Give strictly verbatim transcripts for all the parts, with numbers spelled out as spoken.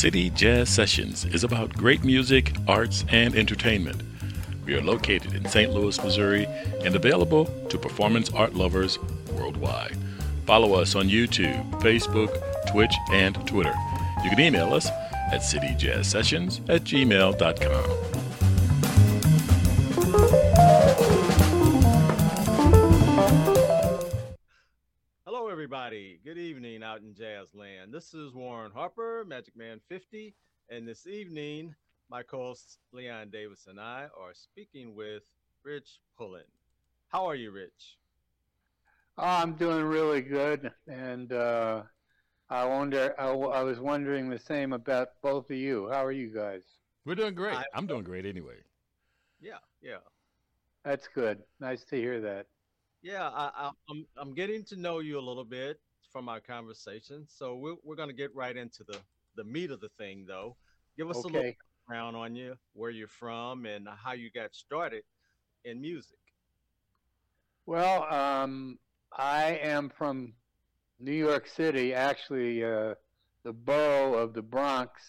City Jazz Sessions is about great music, arts, and entertainment. We are located in Saint Louis, Missouri, and available to performance art lovers worldwide. Follow us on YouTube, Facebook, Twitch, and Twitter. You can email us at cityjazzsessions at gmail dot com. Hello, everybody. Good evening out in Jazz Land. This is Warren Harper, Magic Man fifty, and this evening, my co-host Leon Davis and I are speaking with Rich Pullen. How are you, Rich? Oh, I'm doing really good, and uh, I wonder. I, I was wondering the same about both of you. How are you guys? We're doing great. I, I'm doing great anyway. Yeah, yeah. That's good. Nice to hear that. Yeah, I, I, I'm I'm getting to know you a little bit from our conversation, so we're we're gonna get right into the, the meat of the thing, though. Give us okay. a little background on you, where you're from, and how you got started in music. Well, um, I am from New York City, actually, uh, the borough of the Bronx,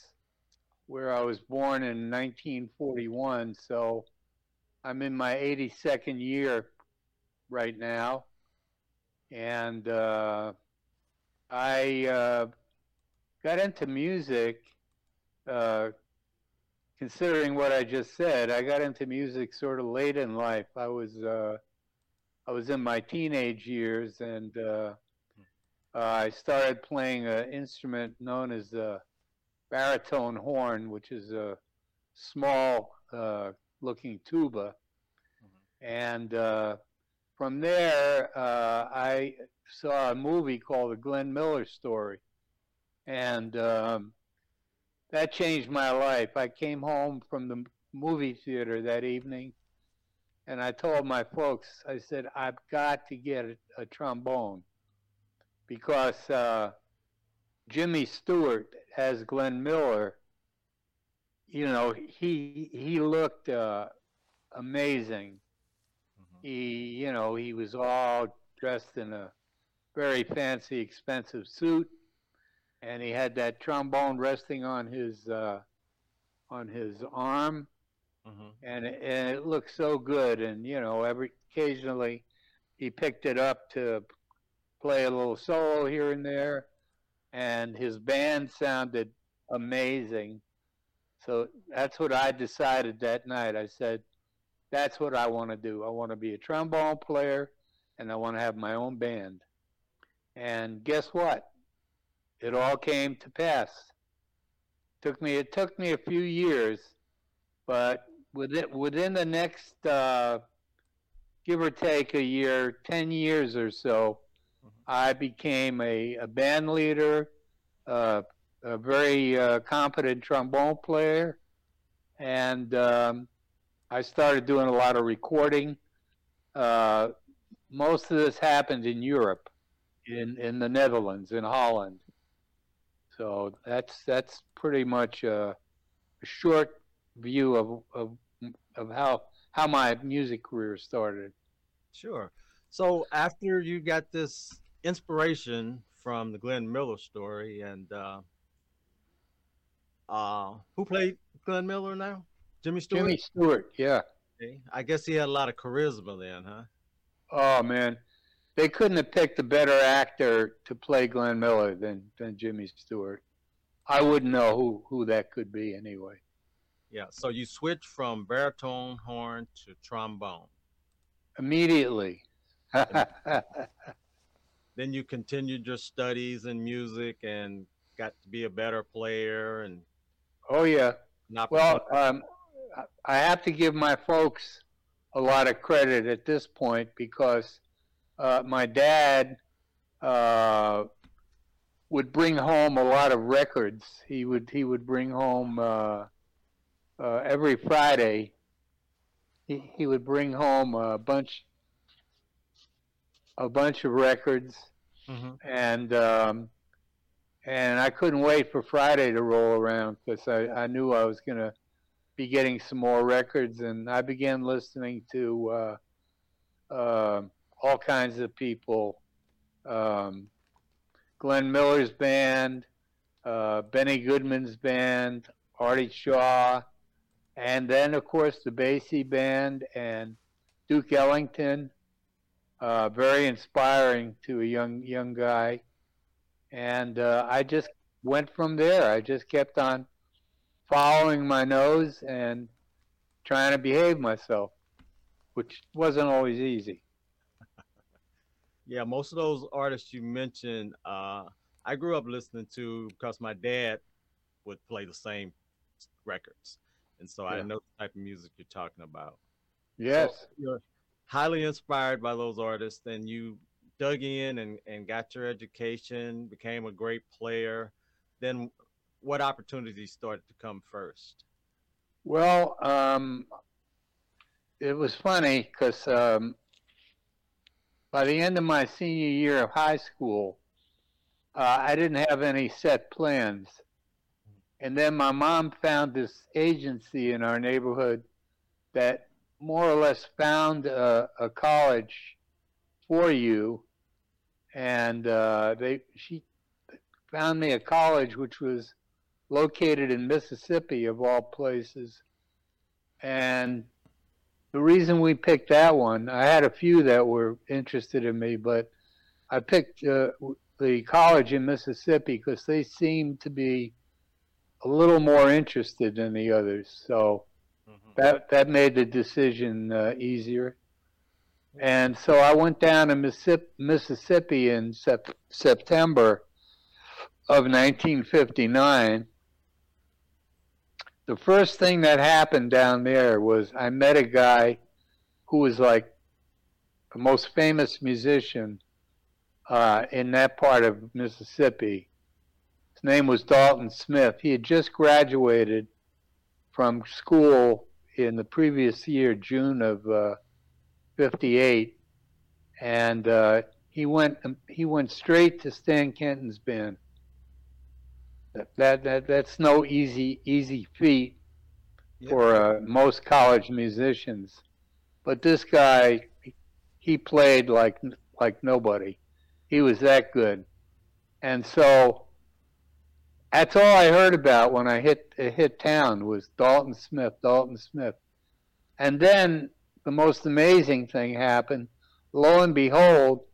where I was born in nineteen forty-one. So I'm in my eighty-second year right now, and uh, I uh, got into music, uh, considering what I just said, I got into music sort of late in life. I was uh, I was in my teenage years, and uh, uh, I started playing an instrument known as the baritone horn, which is a small uh, looking tuba. Mm-hmm. And uh, from there, uh, I saw a movie called The Glenn Miller Story. And um, that changed my life. I came home from the movie theater that evening, and I told my folks, I said, I've got to get a, a trombone, because uh, Jimmy Stewart as Glenn Miller, you know, he he looked uh, amazing. Mm-hmm. He, you know, he was all dressed in a very fancy, expensive suit, and he had that trombone resting on his uh, on his arm, mm-hmm. and and it looked so good. And you know, every occasionally, he picked it up to play a little solo here and there, and his band sounded amazing. So that's what I decided that night. I said, that's what I want to do. I want to be a trombone player, and I want to have my own band. And guess what? It all came to pass. Took me, it took me a few years, but within, within the next, uh, give or take a year, ten years or so, mm-hmm. I became a, a band leader, uh, a very uh, competent trombone player, and um, I started doing a lot of recording. Uh, most of this happened in Europe, in, in the Netherlands, in Holland. So that's that's pretty much a, a short view of, of of how how my music career started. Sure. So after you got this inspiration from the Glenn Miller Story, and uh... Uh, who played Glenn Miller now? Jimmy Stewart? Jimmy Stewart, yeah. I guess he had a lot of charisma then, huh? Oh, man. They couldn't have picked a better actor to play Glenn Miller than, than Jimmy Stewart. I wouldn't know who, who that could be anyway. Yeah, so you switched from baritone horn to trombone. Immediately. Then you continued your studies in music and got to be a better player and... Oh, yeah. Well, um, I have to give my folks a lot of credit at this point, because uh, my dad uh, would bring home a lot of records. He would he would bring home uh, uh, every Friday. He, he would bring home a bunch a bunch of records, mm-hmm. and. Um, And I couldn't wait for Friday to roll around, because I, I knew I was going to be getting some more records. And I began listening to uh, uh, all kinds of people, um, Glenn Miller's band, uh, Benny Goodman's band, Artie Shaw, and then, of course, the Basie band and Duke Ellington. Uh, very inspiring to a young young guy. And uh, I just went from there. I just kept on following my nose and trying to behave myself, which wasn't always easy. Yeah, most of those artists you mentioned, uh, I grew up listening to because my dad would play the same records. And so yeah. I know the type of music you're talking about. Yes. So you're highly inspired by those artists, and you dug in and, and got your education, became a great player. Then what opportunities started to come first? Well, um, it was funny because um, by the end of my senior year of high school, uh, I didn't have any set plans. And then my mom found this agency in our neighborhood that more or less found a, a college for you. And uh, they she found me a college which was located in Mississippi, of all places. And the reason we picked that one, I had a few that were interested in me, but I picked uh, the college in Mississippi because they seemed to be a little more interested than the others. So mm-hmm. that that made the decision uh, easier. And so I went down to Mississippi in sep- September of nineteen fifty-nine. The first thing that happened down there was I met a guy who was like the most famous musician uh, in that part of Mississippi. His name was Dalton Smith. He had just graduated from school in the previous year, June of uh, fifty-eight, and uh, he went he went straight to Stan Kenton's band. That, that that that's no easy easy feat for uh, most college musicians, but this guy, he played like like nobody. He was that good, and so that's all I heard about when I hit hit town was Dalton Smith, Dalton Smith, and then the most amazing thing happened. Lo and behold,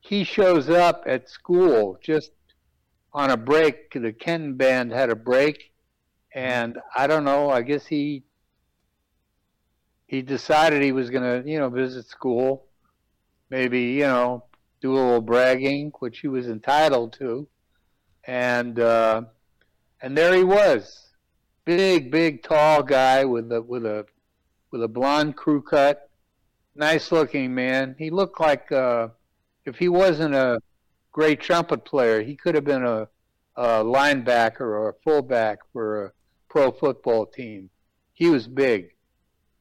he shows up at school just on a break. The Kenton band had a break, and I don't know, I guess he he decided he was gonna, you know, visit school, maybe, you know, do a little bragging, which he was entitled to, and uh, and there he was, big, big, tall guy with a with a with a blonde crew cut, nice looking man. He looked like uh, if he wasn't a great trumpet player, he could have been a, a linebacker or a fullback for a pro football team. He was big.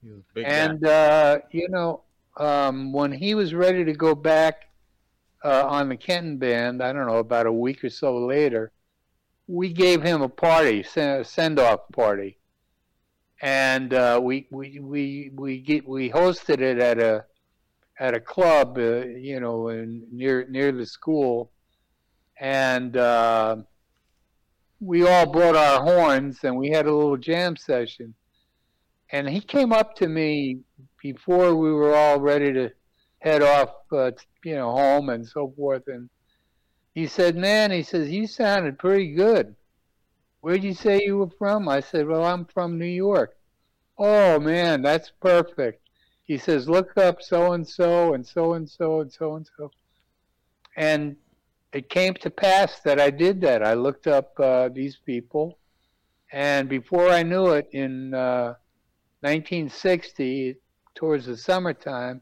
He was big and, uh, you know, um, when he was ready to go back uh, on the Kenton band, I don't know, about a week or so later, we gave him a party, a send-off party. And uh, we, we, we, we, get, we hosted it at a, at a club, uh, you know, in, near near the school, and uh, we all brought our horns, and we had a little jam session. And he came up to me before we were all ready to head off, uh, to, you know, home and so forth. And he said, "Man," he says, "you sounded pretty good. Where'd you say you were from?" I said, "Well, I'm from New York." "Oh, man, that's perfect." He says, "Look up so-and-so and so-and-so and so-and-so." And it came to pass that I did that. I looked up uh, these people. And before I knew it, in uh, nineteen sixty, towards the summertime,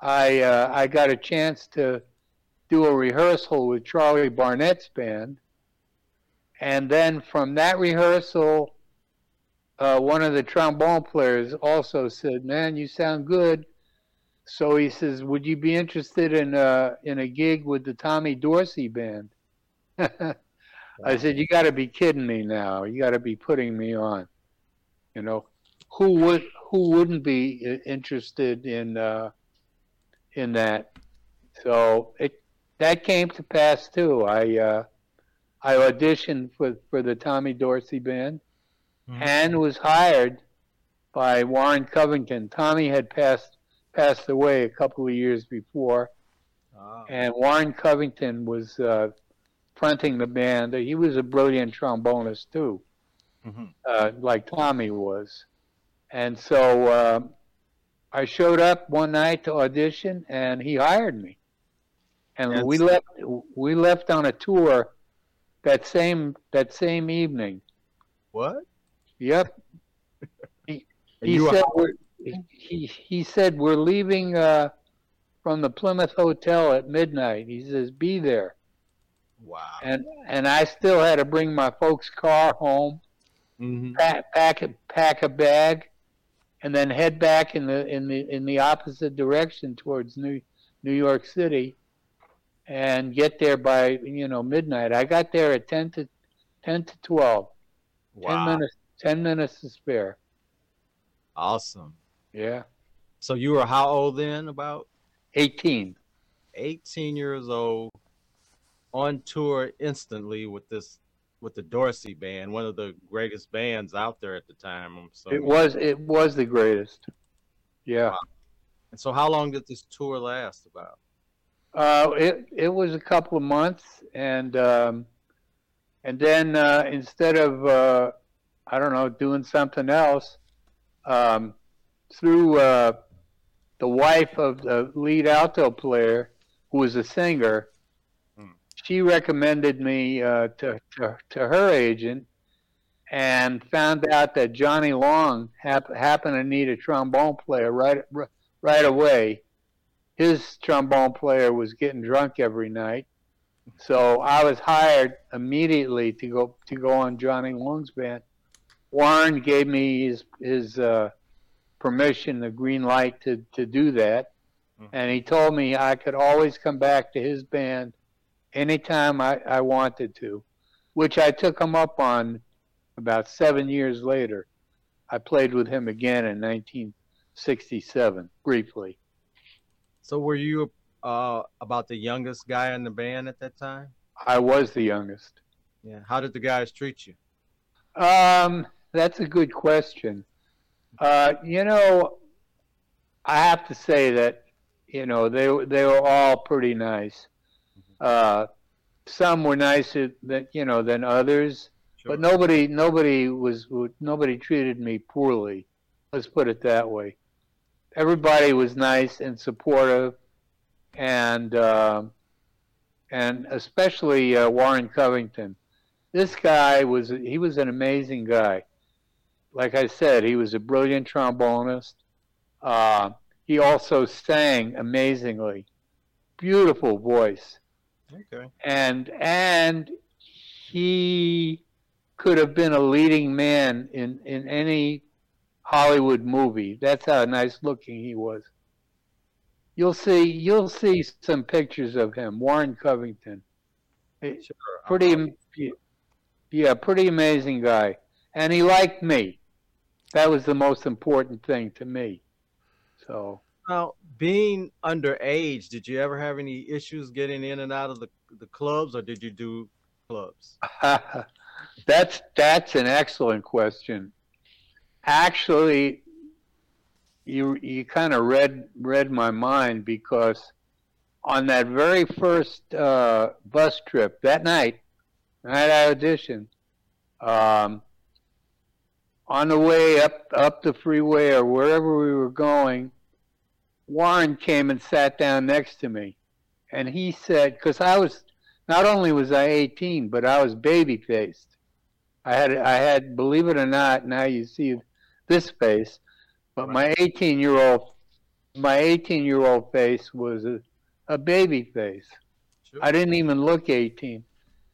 I, uh, I got a chance to do a rehearsal with Charlie Barnett's band. And then from that rehearsal, Uh, one of the trombone players also said, "Man, you sound good." So he says, "Would you be interested in a, in a gig with the Tommy Dorsey band?" I said, "You got to be kidding me now. You got to be putting me on. You know, who would who wouldn't be interested in uh, in that?" So it that came to pass too. I uh, I auditioned for, for the Tommy Dorsey band, mm-hmm. and was hired by Warren Covington. Tommy had passed passed away a couple of years before, oh. and Warren Covington was uh, fronting the band. He was a brilliant trombonist too, mm-hmm. uh, like Tommy was. And so uh, I showed up one night to audition, and he hired me. And That's... we left we left on a tour that same that same evening. What? Yep. he, he said we're, he he said we're leaving uh, from the Plymouth Hotel at midnight. He says be there. Wow. And and I still had to bring my folks' car home, mm-hmm. pack pack a, pack a bag, and then head back in the in the in the opposite direction towards New New York City. And get there by, you know, midnight. I got there at ten to twelve Wow. ten minutes, ten minutes to spare. Awesome. Yeah. So you were how old then? About? eighteen eighteen years old, on tour instantly with this, with the Dorsey band, one of the greatest bands out there at the time. So it was, it was the greatest. Yeah. Wow. And so how long did this tour last about? Uh, it it was a couple of months, and um, and then uh, instead of uh, I don't know doing something else, um, through uh, the wife of the lead alto player, who was a singer, hmm. she recommended me uh, to, to to her agent, and found out that Johnny Long hap- happened to need a trombone player right right away. His trombone player was getting drunk every night, so I was hired immediately to go to go on Johnny Long's band. Warren gave me his his uh, permission, the green light to, to do that, mm-hmm. and he told me I could always come back to his band anytime I, I wanted to, which I took him up on about seven years later. I played with him again in nineteen sixty-seven briefly. So were you uh, about the youngest guy in the band at that time? I was the youngest. Yeah. How did the guys treat you? Um, that's a good question. Uh, you know, I have to say that, you know, they they were all pretty nice. Uh, some were nicer than you know than others, sure. but nobody nobody was nobody treated me poorly. Let's put it that way. Everybody was nice and supportive, and uh, and especially uh, Warren Covington. This guy was he was an amazing guy. Like I said, he was a brilliant trombonist. Uh, he also sang amazingly, beautiful voice. Okay. And and he could have been a leading man in, in any Hollywood movie. That's how nice looking he was. You'll see you'll see some pictures of him, Warren Covington. Sure, pretty yeah, pretty amazing guy. And he liked me. That was the most important thing to me. So now, being underage, did you ever have any issues getting in and out of the the clubs, or did you do clubs? that's that's an excellent question. Actually, you you kind of read read my mind, because on that very first uh, bus trip that night, night I auditioned, um, on the way up up the freeway or wherever we were going, Warren came and sat down next to me, and he said, because I was not only was I eighteen, but I was baby faced. I had I had believe it or not, now you see this face, but my eighteen-year-old face was a, a baby face. Sure. I didn't even look eighteen.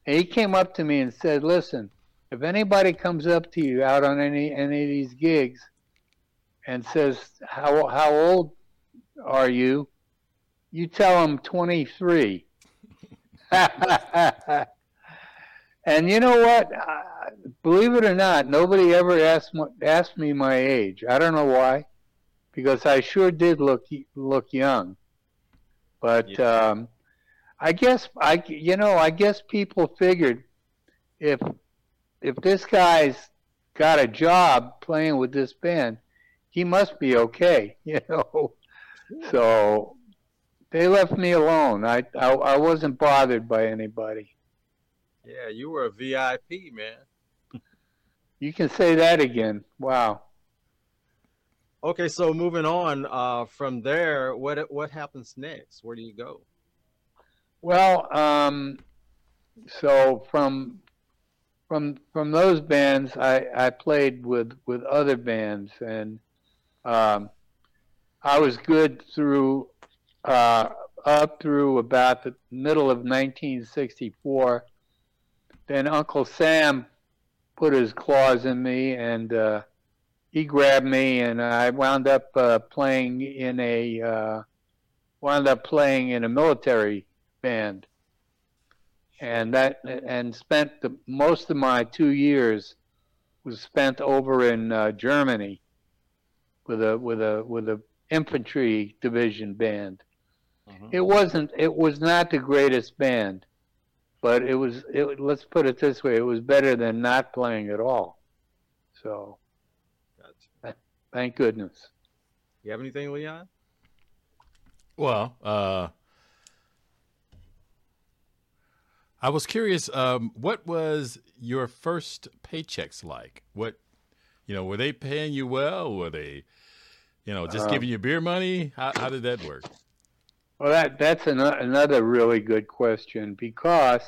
And he came up to me and said, "Listen, if anybody comes up to you out on any any of these gigs and says, how how old are you? You tell them twenty-three." And you know what? I, believe it or not, nobody ever asked asked me my age. I don't know why, because I sure did look look young. But yeah. um, I guess I you know I guess people figured if if this guy's got a job playing with this band, he must be okay, you know. So they left me alone. I, I I wasn't bothered by anybody. Yeah, you were a V I P, man. You can say that again. Wow. Okay, so moving on uh, from there, what what happens next? Where do you go? Well, um, so from from from those bands, I, I played with, with other bands, and um, I was good through uh, up through about the middle of nineteen sixty-four. Then Uncle Sam put his claws in me, and uh, he grabbed me, and I wound up uh, playing in a uh, wound up playing in a military band, and that and spent the most of my two years was spent over in uh, Germany with a with a with a infantry division band. Mm-hmm. It wasn't it was not the greatest band. But it was, it, let's put it this way, it was better than not playing at all. So, gotcha. Thank goodness. You have anything, Leon? Well, uh, I was curious, um, what was your first paychecks like? What, you know, were they paying you well? Were they, you know, just um, giving you beer money? How, how did that work? Well, that, that's an, another really good question, because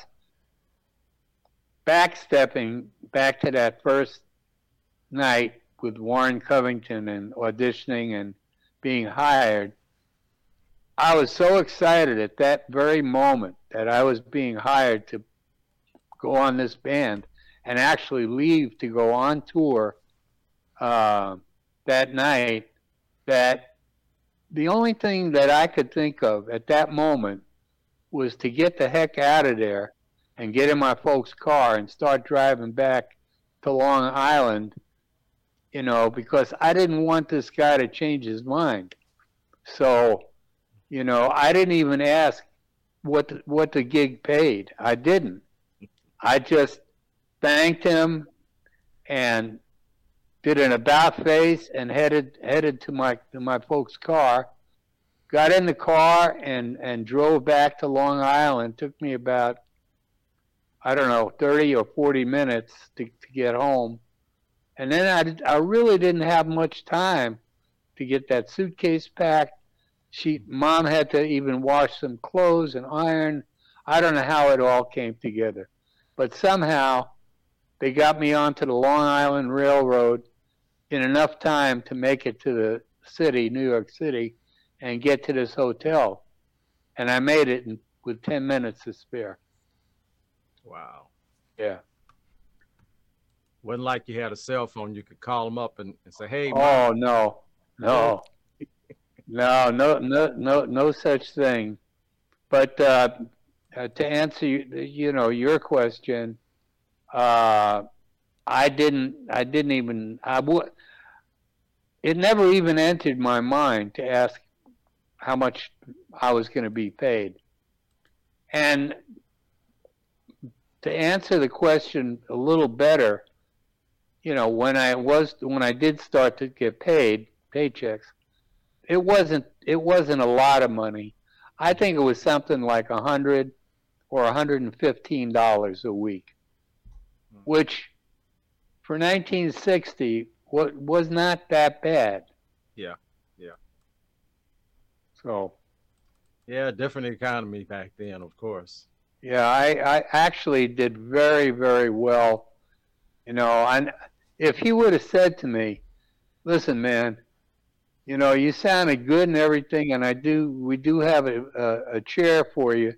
backstepping back to that first night with Warren Covington and auditioning and being hired, I was so excited at that very moment that I was being hired to go on this band and actually leave to go on tour uh, that night that the only thing that I could think of at that moment was to get the heck out of there and get in my folks' car and start driving back to Long Island, you know, because I didn't want this guy to change his mind. So, you know, I didn't even ask what the, what the gig paid. I didn't. I just thanked him and did an about face and headed headed to my to my folks' car. Got in the car and, and drove back to Long Island. Took me about, I don't know, thirty or forty minutes to, to get home. And then I, I really didn't have much time to get that suitcase packed. She, Mom had to even wash some clothes and iron. I don't know how it all came together. But somehow they got me onto the Long Island Railroad in enough time to make it to the city, New York City, and get to this hotel. And I made it in, with ten minutes to spare. Wow. Yeah. Wasn't like you had a cell phone. You could call them up and, and say, hey. Oh, Mom. no, no, no, no, no, no, no such thing. But uh, uh, to answer, you know, your question, uh, I didn't, I didn't even, I would, it never even entered my mind to ask how much I was going to be paid. And to answer the question a little better, you know, when I was, when I did start to get paid, paychecks, it wasn't, it wasn't a lot of money. I think it was something like a hundred or one hundred fifteen dollars a week, which for nineteen sixty what was not that bad. Yeah, yeah. So, yeah, different economy back then, of course. Yeah, I, I actually did very, very well. You know, and if he would have said to me, listen, man, you know, you sounded good and everything, and I do, we do have a, a, a chair for you,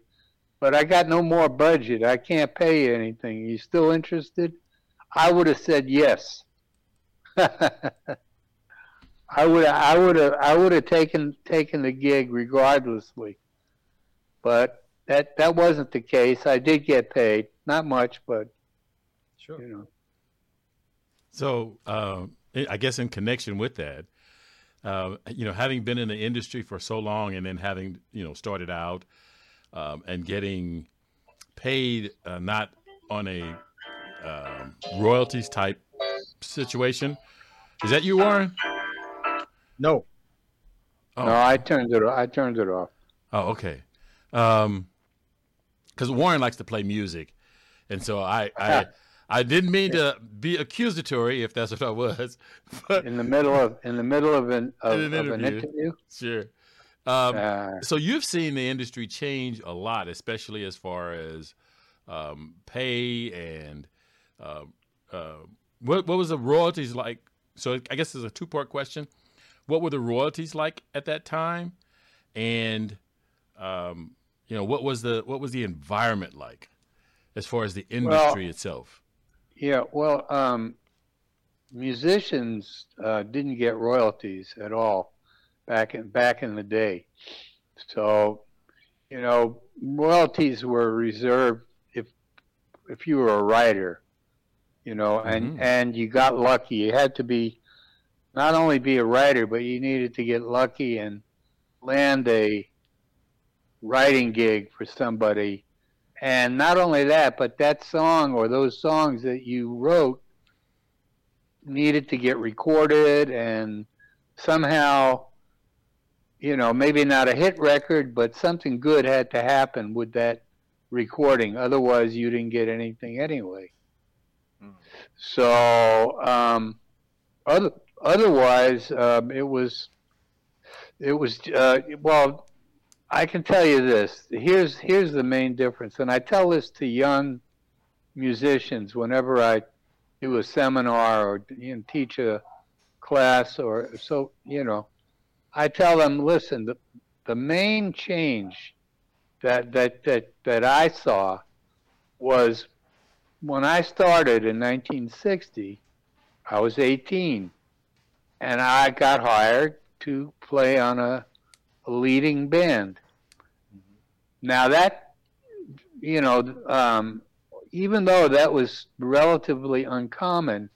but I got no more budget. I can't pay you anything. Are you still interested? I would have said yes. I would I would have I would have taken taken the gig regardlessly. But that that wasn't the case. I did get paid. Not much, but sure. You know. So um, I guess in connection with that, uh, you know, having been in the industry for so long and then having, you know, started out, Um, and getting paid uh, not on a uh, royalties type situation. Is that you, Warren? No. Oh. No, I turned it off. I turned it off. Oh, okay. Um, because Warren likes to play music, and so I, I, I didn't mean to be accusatory if that's what I was. But in the middle of in the middle of an of an interview. Of an interview? Sure. Um, uh, so you've seen the industry change a lot, especially as far as um, pay and uh, uh, what what was the royalties like? So I guess it's a two part question. What were the royalties like at that time, and um, you know what was the what was the environment like as far as the industry well, itself? Yeah, well, um, musicians uh, didn't get royalties at all. Back in back in the day, so you know royalties were reserved if if you were a writer, you know, and mm-hmm. and you got lucky. You had to be not only be a writer, but you needed to get lucky and land a writing gig for somebody. And not only that, but that song or those songs that you wrote needed to get recorded and somehow. You know, maybe not a hit record, but something good had to happen with that recording. Otherwise, you didn't get anything anyway. Mm. So, um, other, otherwise, um, it was, it was. Uh, well, I can tell you this. Here's here's the main difference, and I tell this to young musicians whenever I do a seminar or you know, teach a class or so. You know. I tell them, listen, the, the main change that, that that that I saw was when I started in nineteen sixty, I was eighteen, and I got hired to play on a, a leading band. Now that, you know, um, even though that was relatively uncommon,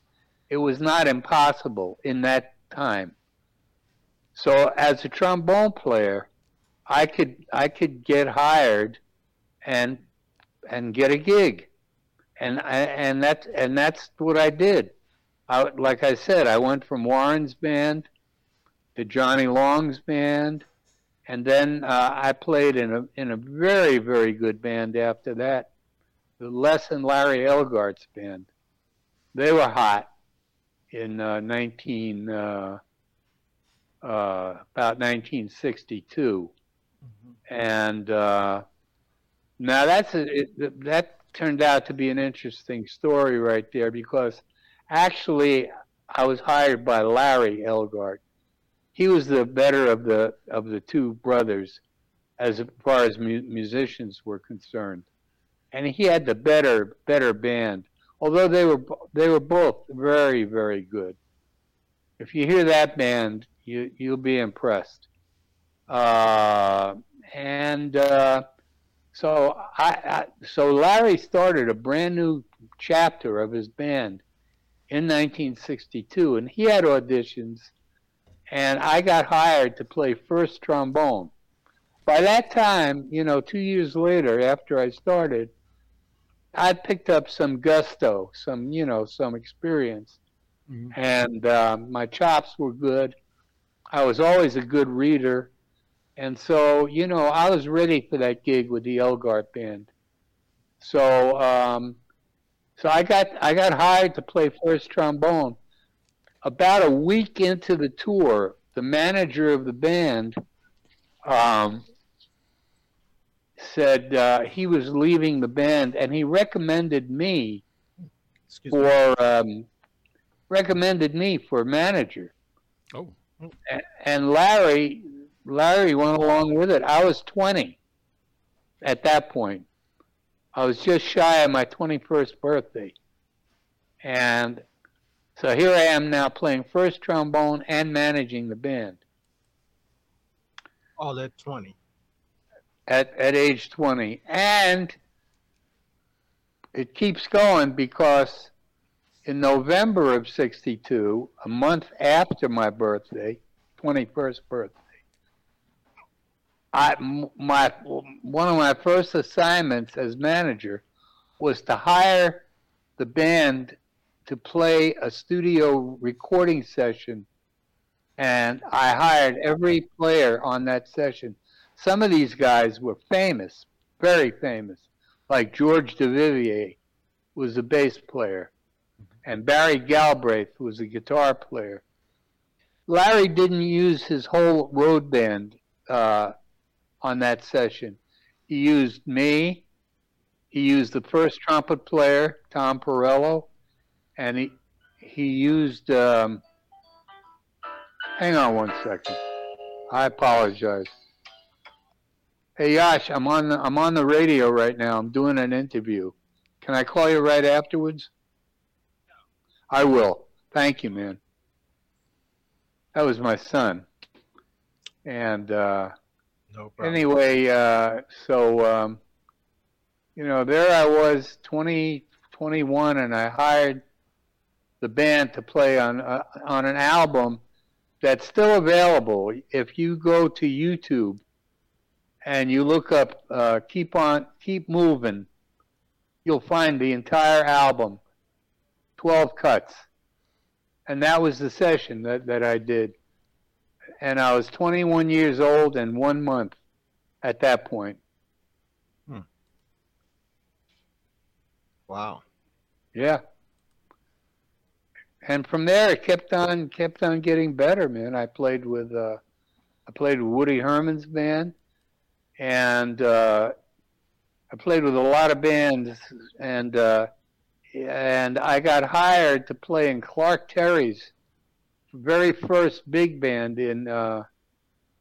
it was not impossible in that time. So as a trombone player, I could I could get hired, and and get a gig, and I, and that and that's what I did. I, like I said, I went from Warren's band to Johnny Long's band, and then uh, I played in a in a very very good band after that, the Les and Larry Elgart's band. They were hot in uh, nineteen. Uh, Uh, about nineteen sixty-two, mm-hmm. and uh, now that's a, it, that turned out to be an interesting story right there because actually I was hired by Larry Elgart. He was the better of the of the two brothers, as far as mu- musicians were concerned, and he had the better better band. Although they were they were both very very good. If you hear that band. You, you'll be impressed. Uh, and uh, so I, I, so Larry started a brand new chapter of his band in nineteen sixty-two, and he had auditions, and I got hired to play first trombone. By that time, you know, two years later, after I started, I picked up some gusto, some, you know, some experience, mm-hmm. and uh, my chops were good. I was always a good reader, and so, you know, I was ready for that gig with the Elgart band. So um, so I got I got hired to play first trombone. About a week into the tour, the manager of the band um, said uh, he was leaving the band, and he recommended me Excuse for me. Um, recommended me for manager. Oh. And Larry, Larry went along with it. I was twenty at that point. I was just shy of my twenty-first birthday. And so here I am now playing first trombone and managing the band. All at twenty. At at age twenty. And it keeps going because... in November of sixty-two, a month after my birthday, twenty-first birthday, I my one of my first assignments as manager was to hire the band to play a studio recording session, and I hired every player on that session. Some of these guys were famous, very famous, like George DeVivier was a bass player, and Barry Galbraith was a guitar player. Larry didn't use his whole road band uh, on that session. He used me, he used the first trumpet player, Tom Perello, and he he used, um, hang on one second, I apologize. Hey Yash, I'm on the, I'm on the radio right now, I'm doing an interview. Can I call you right afterwards? I will. Thank you, man. That was my son. And uh, no problem. Anyway, uh, so, um, you know, there I was, twenty, twenty-one, and I hired the band to play on uh, on an album that's still available. If you go to YouTube and you look up uh, Keep On, Keep Moving, you'll find the entire album, twelve cuts. And that was the session that, that I did. And I was twenty-one years old and one month at that point. Hmm. Wow. Yeah. And from there, it kept on, kept on getting better, man. I played with, uh, I played with Woody Herman's band, and uh, I played with a lot of bands, and uh, and I got hired to play in Clark Terry's very first big band in uh,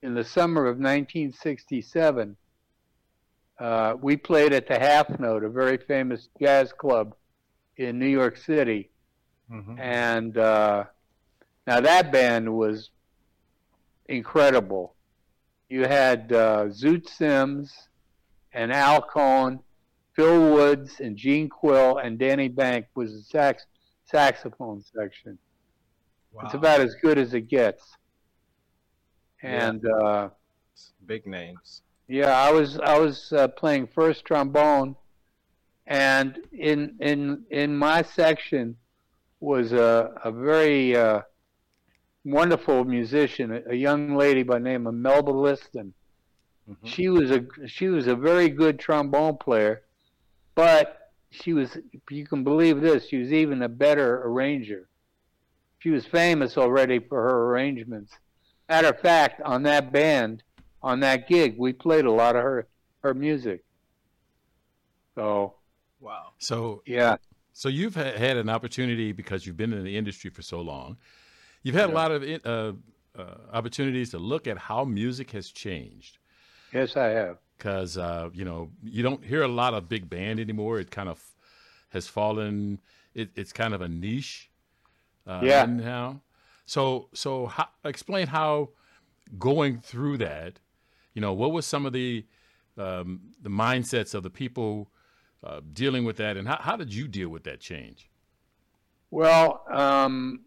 in the summer of nineteen sixty-seven. Uh, we played at the Half Note, a very famous jazz club in New York City. Mm-hmm. And uh, now that band was incredible. You had uh, Zoot Sims and Al Cohn, Phil Woods and Gene Quill, and Danny Bank was the sax saxophone section. Wow. It's about as good as it gets. And yeah. uh, big names. Yeah, I was I was uh, playing first trombone, and in in in my section was a a very uh, wonderful musician, a, a young lady by the name of Melba Liston. Mm-hmm. She was a she was a very good trombone player, but she was, you can believe this, she was even a better arranger. She was famous already for her arrangements. Matter of fact, on that band, on that gig, we played a lot of her, her music. So, wow. So, yeah. So you've had an opportunity, because you've been in the industry for so long, you've had yeah. a lot of uh, uh, opportunities to look at how music has changed. Yes, I have. Because, uh, you know, you don't hear a lot of big band anymore. It kind of has fallen. It, it's kind of a niche uh, yeah. now. So so how, explain how going through that, you know, what was some of the um, the mindsets of the people uh, dealing with that? And how, how did you deal with that change? Well, um,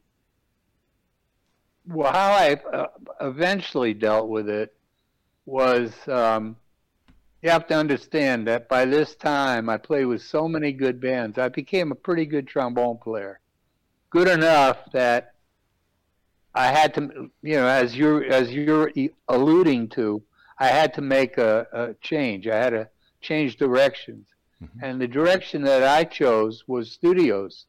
well how I uh, eventually dealt with it was um, – you have to understand that by this time I played with so many good bands. I became a pretty good trombone player, good enough that I had to, you know, as you're as you're alluding to, I had to make a, a change. I had to change directions, mm-hmm. and the direction that I chose was studios.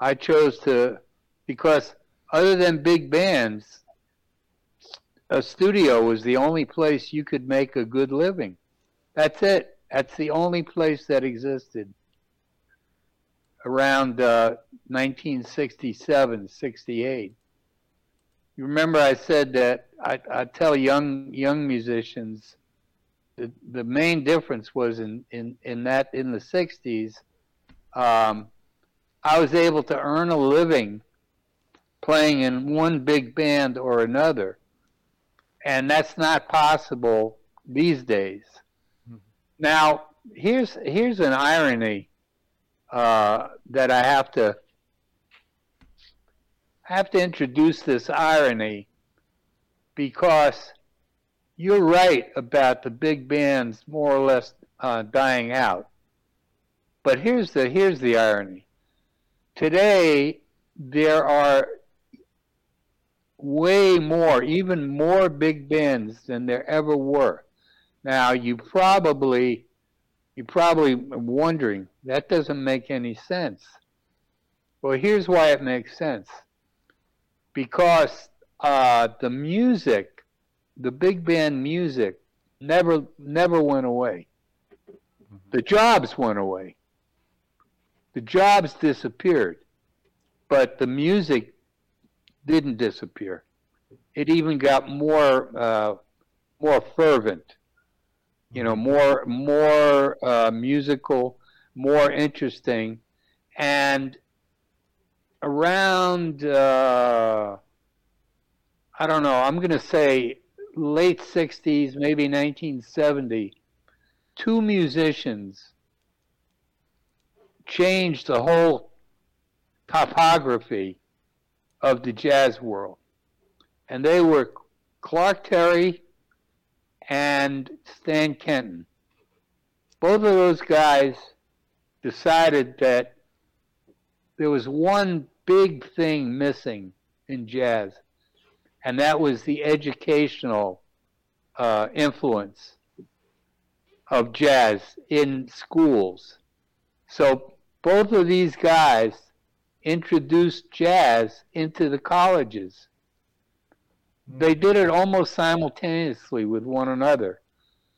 I chose to, because other than big bands, a studio was the only place you could make a good living. That's it. That's the only place that existed around uh, nineteen sixty-seven, sixty-eight. You remember I said that I, I tell young young musicians that the main difference was in, in, in that in the sixties, um, I was able to earn a living playing in one big band or another, and that's not possible these days. Now, here's here's an irony uh, that I have to I have to introduce this irony, because you're right about the big bands more or less uh, dying out. But here's the here's the irony. Today, there are way more, even more big bands than there ever were. Now, you probably, you're probably wondering, that doesn't make any sense. Well, here's why it makes sense. Because uh, the music, the big band music, never never went away. Mm-hmm. The jobs went away. The jobs disappeared, but the music didn't disappear. It even got more uh, more fervent. You know, more more uh, musical, more interesting, and around uh, I don't know. I'm going to say late sixties, maybe nineteen seventy. Two musicians changed the whole topography of the jazz world, and they were Clark Terry and Stan Kenton. Both of those guys decided that there was one big thing missing in jazz, and that was the educational uh, influence of jazz in schools. So both of these guys introduced jazz into the colleges. They did it almost simultaneously with one another.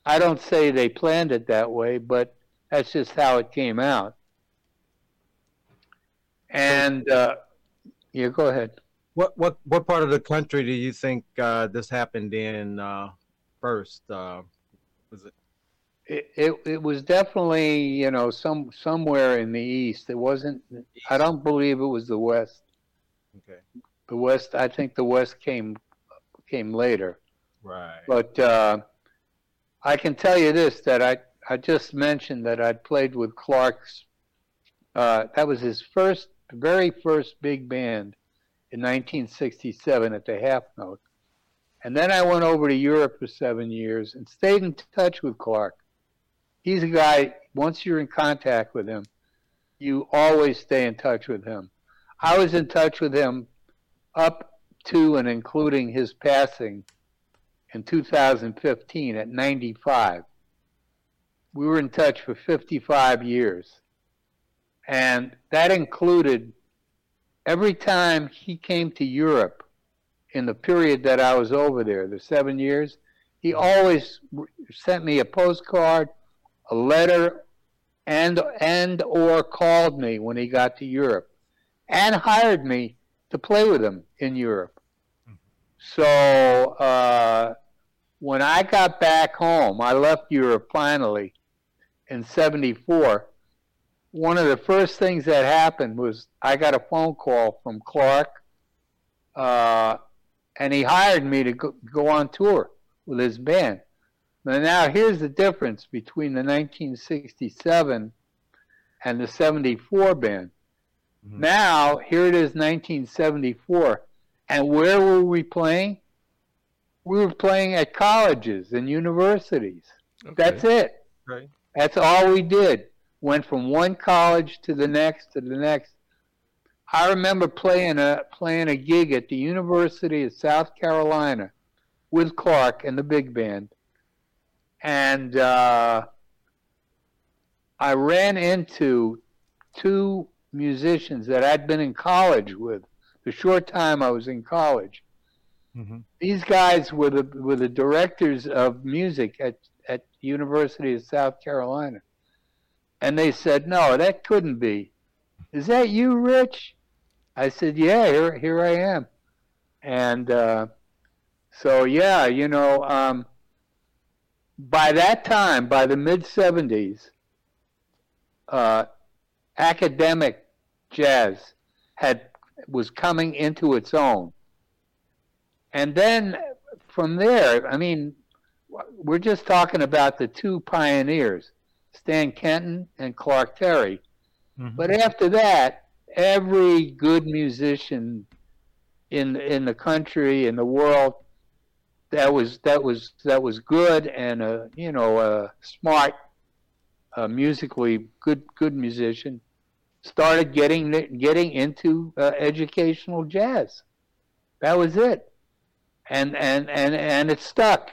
I don't say they planned it that way, but that's just how it came out. And uh, yeah, go ahead. What what what part of the country do you think uh, this happened in uh, first? Uh, was it? it? It it was definitely, you know, some somewhere in the East. It wasn't. I don't believe it was the West. Okay. The West. I think the West came. came later. Right. But uh, I can tell you this, that I, I just mentioned that I'd played with Clark's, uh, that was his first, very first big band in nineteen sixty-seven at the Half Note. And then I went over to Europe for seven years and stayed in touch with Clark. He's a guy, once you're in contact with him, you always stay in touch with him. I was in touch with him up to and including his passing in two thousand fifteen at ninety-five. We were in touch for fifty-five years. And that included every time he came to Europe in the period that I was over there, the seven years, he always sent me a postcard, a letter, and, and or called me when he got to Europe and hired me to play with him in Europe. Mm-hmm. So uh, when I got back home, I left Europe finally in seventy-four. One of the first things that happened was I got a phone call from Clark, uh, and he hired me to go, go on tour with his band. Now, now here's the difference between the nineteen sixty-seven and the seventy-four band. Now, here it is, nineteen seventy-four, and where were we playing? We were playing at colleges and universities. Okay. That's it. Right. That's all we did. Went from one college to the next to the next. I remember playing a, playing a gig at the University of South Carolina with Clark and the big band, and uh, I ran into two musicians that I'd been in college with, the short time I was in college. Mm-hmm. These guys were the were the directors of music at at University of South Carolina, and they said, "No, that couldn't be. Is that you, Rich?" I said, "Yeah, here here I am." And uh, so yeah, you know, um, by that time, by the mid seventies, uh, academic jazz had was coming into its own. And then from there, I mean, we're just talking about the two pioneers, Stan Kenton and Clark Terry. Mm-hmm. But after that, every good musician in in the country, in the world, that was that was that was good and a, you know, a smart, a musically good good musician, started getting getting into uh, educational jazz. That was it, and and and and it stuck.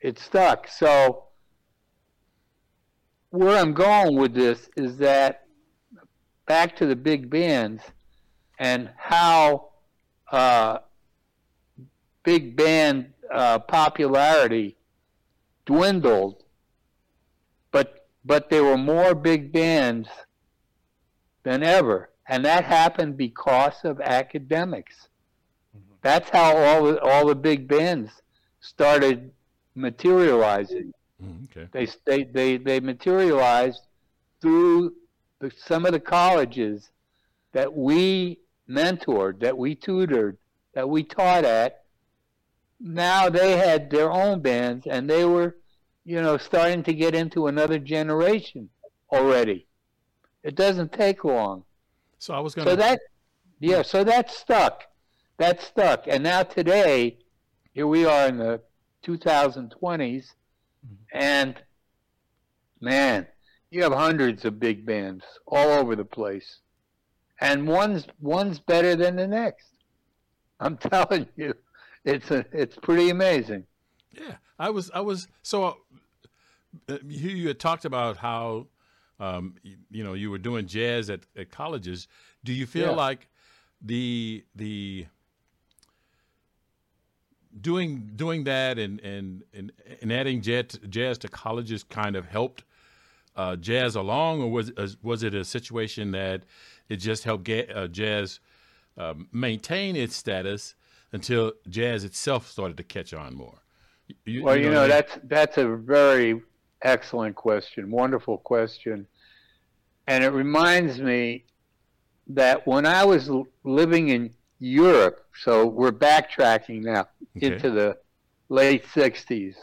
It stuck. So where I'm going with this is that back to the big bands and how uh, big band uh, popularity dwindled, but but there were more big bands than ever, and that happened because of academics. Mm-hmm. That's how all the, all the big bands started materializing. Mm, okay. They they they they materialized through the, some of the colleges that we mentored, that we tutored, that we taught at. Now they had their own bands, and they were, you know, starting to get into another generation already. It doesn't take long. So I was going to... So that, yeah, so that stuck. That stuck. And now today, here we are in the twenty twenties, mm-hmm. and, man, you have hundreds of big bands all over the place. And one's one's better than the next. I'm telling you, it's a, it's pretty amazing. Yeah, I was... I was so uh, you had talked about how... Um, you, you know, you were doing jazz at, at colleges. Do you feel yeah. like the the doing doing that and and, and, and adding jazz, jazz to colleges kind of helped uh, jazz along, or was uh, was it a situation that it just helped get, uh, jazz uh, maintain its status until jazz itself started to catch on more? You, well, you know, you know that's that's a very excellent question. Wonderful question. And it reminds me that when I was l- living in Europe, so we're backtracking now okay. into the late sixties,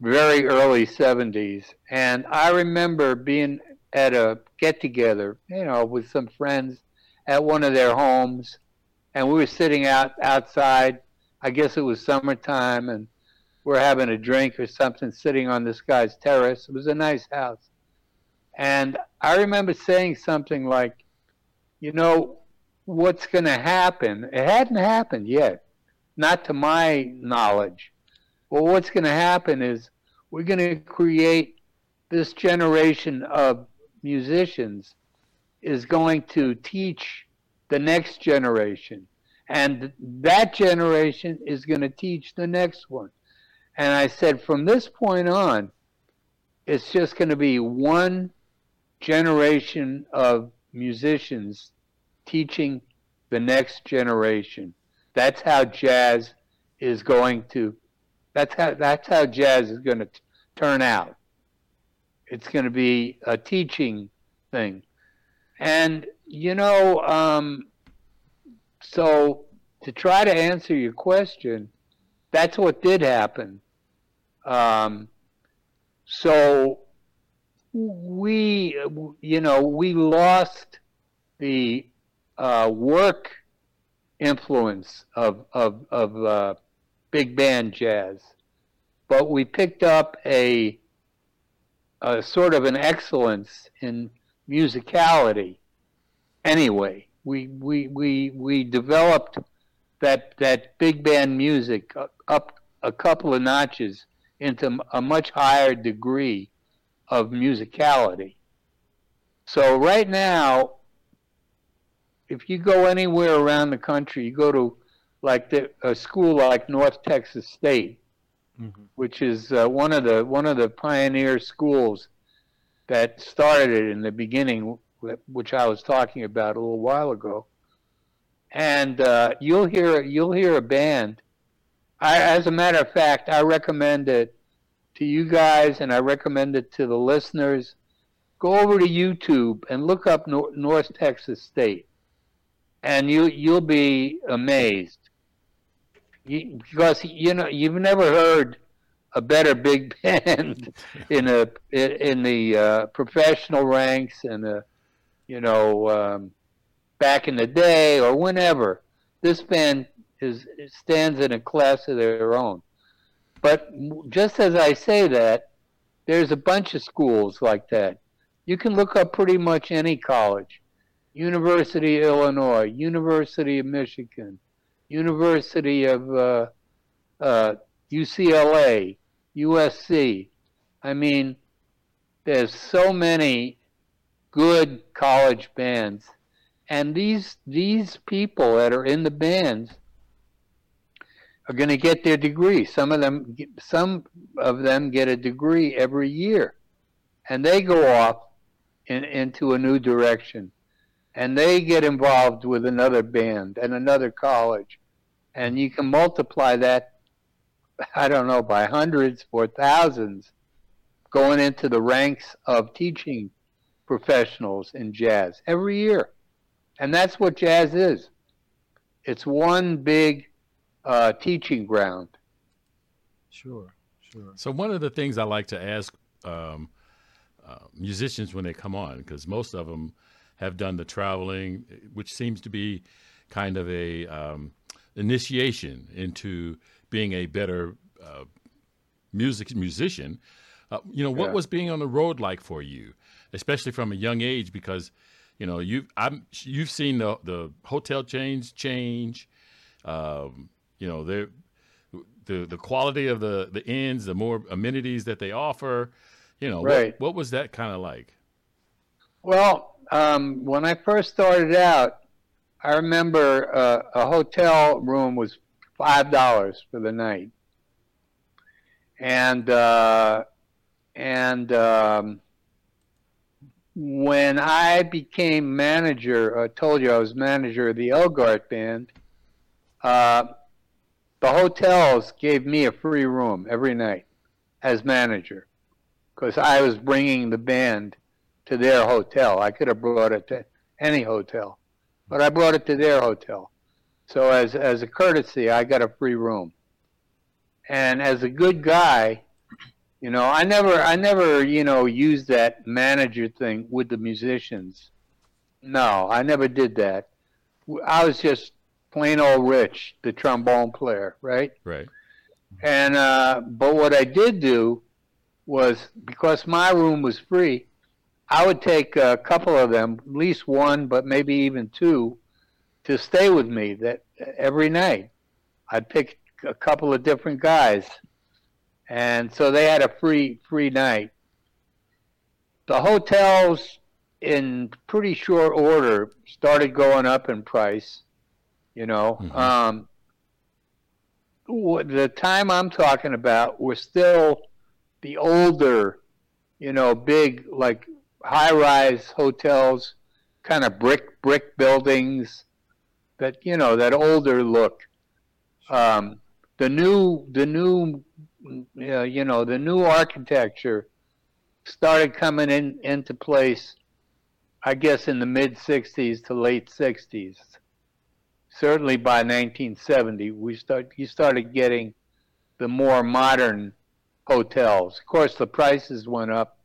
very early seventies. And I remember being at a get-together, you know, with some friends at one of their homes. And we were sitting out outside. I guess it was summertime, and we're having a drink or something, sitting on this guy's terrace. It was a nice house. And I remember saying something like, you know, what's going to happen? It hadn't happened yet, not to my knowledge. Well, what's going to happen is we're going to create this generation of musicians is going to teach the next generation. And that generation is going to teach the next one. And I said, from this point on, it's just going to be one generation of musicians teaching the next generation. That's how jazz is going to, that's how, that's how jazz is going to t- turn out. It's going to be a teaching thing. And, you know, um, so to try to answer your question, that's what did happen. Um, so we, you know, we lost the uh, work influence of of, of uh, big band jazz, but we picked up a, a sort of an excellence in musicality. Anyway, we we we we developed that that big band music up a couple of notches into a much higher degree of musicality. So right now, if you go anywhere around the country, you go to like the, a school like North Texas State, mm-hmm. which is uh, one of the one of the pioneer schools that started in the beginning, which I was talking about a little while ago. And uh, you'll hear you'll hear a band. I, as a matter of fact, I recommend it to you guys, and I recommend it to the listeners. Go over to YouTube and look up Nor- North Texas State, and you you'll be amazed. You, because you know you've never heard a better big band in a in the uh, professional ranks and the, you know. Um, Back in the day or whenever, this band is stands in a class of their own. But just as I say that, there's a bunch of schools like that. You can look up pretty much any college. University of Illinois, University of Michigan, University of uh, uh, U C L A, U S C. I mean, there's so many good college bands. And these these people that are in the bands are going to get their degree. Some of them, some of them get a degree every year. And they go off in, into a new direction. And they get involved with another band and another college. And you can multiply that, I don't know, by hundreds or thousands going into the ranks of teaching professionals in jazz every year. And that's what jazz is. It's one big uh, teaching ground. Sure, sure. So one of the things I like to ask um, uh, musicians when they come on, because most of them have done the traveling, which seems to be kind of a um, initiation into being a better uh, music musician. Uh, you know, what yeah. was being on the road like for you, especially from a young age? Because, you know, you've I'm, you've seen the the hotel chains change. Um, you know, the the quality of the the inns, the more amenities that they offer. You know, right. what, what was that kind of like? Well. Um, when I first started out, I remember uh, a hotel room was five dollars for the night. And uh, and um, when I became manager, I told you I was manager of the Elgart Band, uh, the hotels gave me a free room every night as manager because I was bringing the band to their hotel. I could have brought it to any hotel, but I brought it to their hotel. So as as a courtesy, I got a free room. And as a good guy, you know, I never I never, you know, used that manager thing with the musicians. No, I never did that. I was just plain old Rich, the trombone player, right? Right. And uh but what I did do was, because my room was free, I would take a couple of them, at least one, but maybe even two, to stay with me that every night. I'd pick a couple of different guys. And so they had a free free night. The hotels, in pretty short order, started going up in price, you know. Mm-hmm. Um, the time I'm talking about was still the older, you know, big, like, high-rise hotels, kind of brick brick buildings, that you know that older look. Um, the new the new uh, you know the new architecture started coming in into place, I guess, in the mid sixties to late sixties. Certainly by nineteen seventy, we start you started getting the more modern hotels. Of course, the prices went up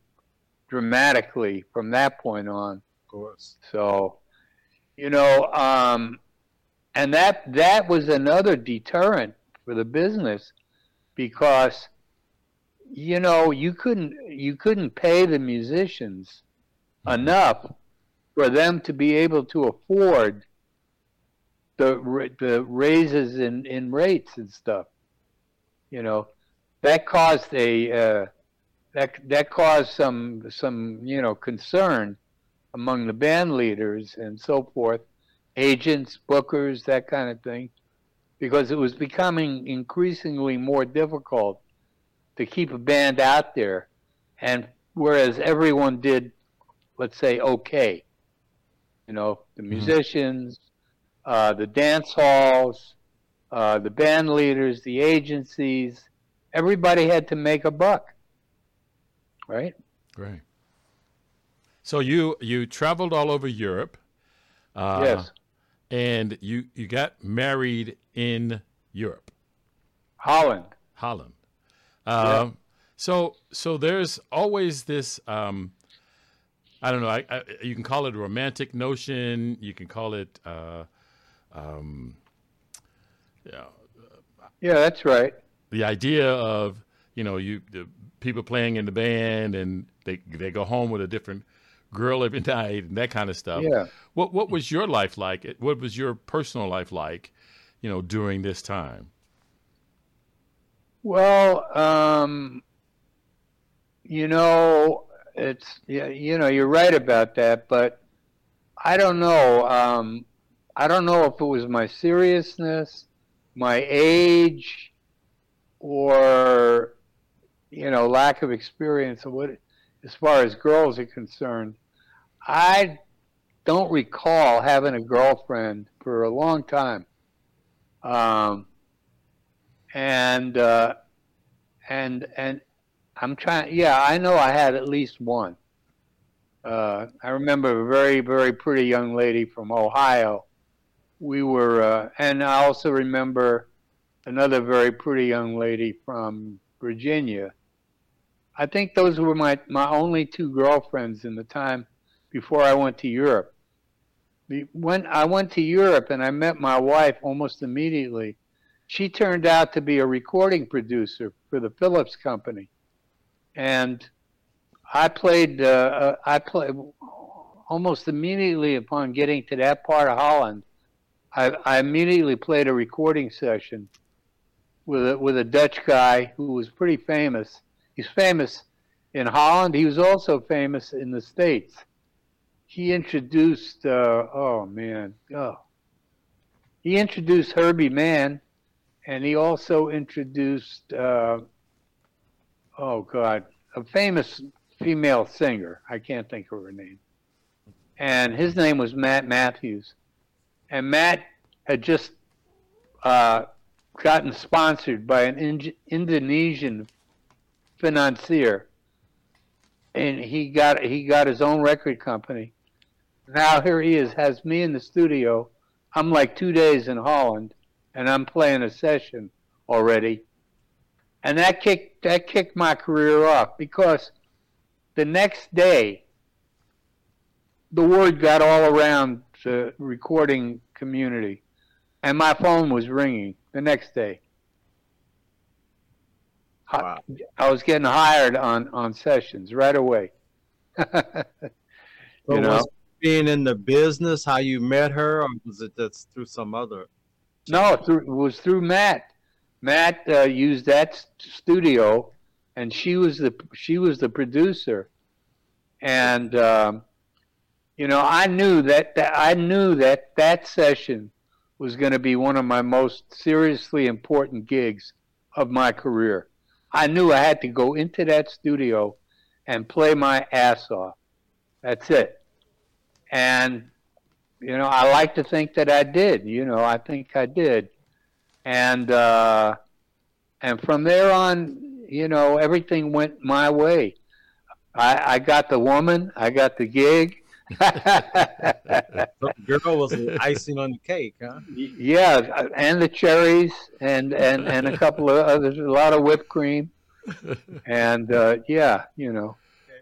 dramatically from that point on. Of course. So, you know, um, and that that was another deterrent for the business, because, you know, you couldn't you couldn't pay the musicians enough for them to be able to afford the the raises in, in rates and stuff. You know, that caused a. Uh, That that caused some some you know concern among the band leaders and so forth, agents, bookers, that kind of thing, because it was becoming increasingly more difficult to keep a band out there. And whereas everyone did, let's say, okay, you know, the musicians, mm-hmm. uh, the dance halls, uh, the band leaders, the agencies, everybody had to make a buck. Right. Right. So you you traveled all over Europe. Uh, yes. And you, you got married in Europe. Holland. Holland. Uh, yeah. So so there's always this, um, I don't know, I, I, you can call it a romantic notion. You can call it, uh, um, yeah. Yeah, that's right. The idea of, you know, you... The, people playing in the band, and they they go home with a different Girl Every Night and that kind of stuff. Yeah. What What was your life like? What was your personal life like, you know, during this time? Well, um, you know, it's, yeah, you know, you're right about that, but I don't know. Um, I don't know if it was my seriousness, my age, or, you know, lack of experience or what, as far as girls are concerned. I don't recall having a girlfriend for a long time. Um, and, uh, and, and I'm trying, yeah, I know I had at least one. Uh, I remember a very, very pretty young lady from Ohio. We were, uh, and I also remember another very pretty young lady from Virginia. I think those were my, my only two girlfriends in the time before I went to Europe. When I went to Europe and I met my wife almost immediately, she turned out to be a recording producer for the Phillips Company. And I played, uh, I played almost immediately upon getting to that part of Holland. I, I immediately played a recording session with a, with a Dutch guy who was pretty famous. He's famous in Holland. He was also famous in the States. He introduced, uh, oh man, oh. He introduced Herbie Mann, and he also introduced, uh, oh God, a famous female singer. I can't think of her name. And his name was Matt Matthews. And Matt had just uh, gotten sponsored by an in- Indonesian financier, and he got he got his own record company. Now here he is, has me in the studio. I'm like two days in Holland, and I'm playing a session already. And that kicked that kicked my career off, because the next day, the word got all around the recording community, and my phone was ringing the next day. Wow. I, I was getting hired on, on sessions right away. you well, know? Was it being in the business how you met her, or was it that's through some other? No, through, it was through Matt. Matt uh, used that studio, and she was the she was the producer, and. Um, You know, I knew that, that I knew that that session was going to be one of my most seriously important gigs of my career. I knew I had to go into that studio and play my ass off. That's it. And, you know, I like to think that I did. You know, I think I did. And uh, and from there on, you know, everything went my way. I, I got the woman. I got the gig. The girl was the icing on the cake, huh? Yeah, and the cherries, and, and, and a couple of others, a lot of whipped cream, and uh, yeah, you know. Okay.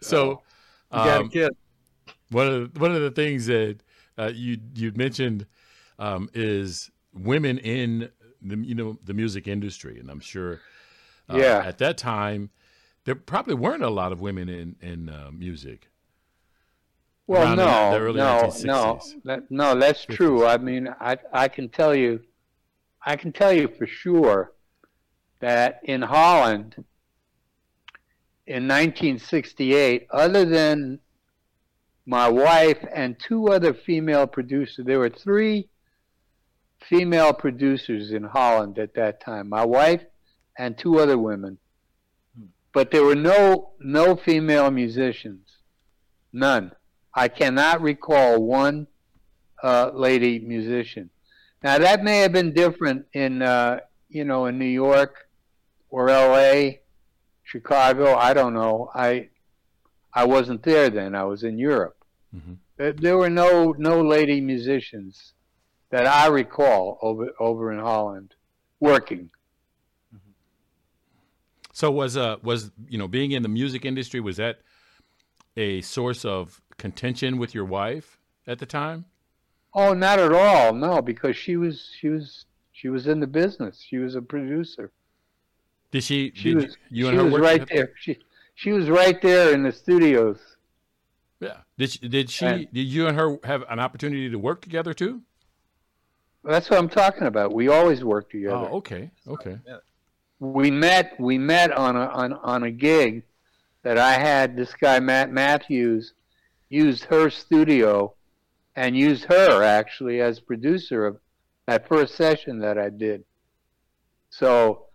So, so you um, got a kid. One of the, one of the things that uh, you you mentioned um, is women in the you know the music industry, and I'm sure uh, yeah. at that time there probably weren't a lot of women in in uh, music. Well, no, no, no, that, no, that's true. I mean, I, I can tell you, I can tell you for sure that in Holland in nineteen sixty-eight, other than my wife and two other female producers, there were three female producers in Holland at that time, my wife and two other women, but there were no, no female musicians, none. I cannot recall one uh, lady musician. Now that may have been different in, uh, you know, in New York or L A, Chicago. I don't know. I I wasn't there then. I was in Europe. Mm-hmm. There, there were no no lady musicians that I recall over over in Holland working. Mm-hmm. So was uh was you know being in the music industry, was that a source of contention with your wife at the time? Oh, not at all. No, because she was she was she was in the business. She was a producer. Did she? She did was. You and she her was right there. She she was right there in the studios Yeah. Did she, did she? And, did you and her have an opportunity to work together too? That's what I'm talking about. We always worked together. Oh, okay, okay. We met. We met on a on, on a gig that I had. This guy Matt Matthews used her studio, and used her actually as producer of that first session that I did. So,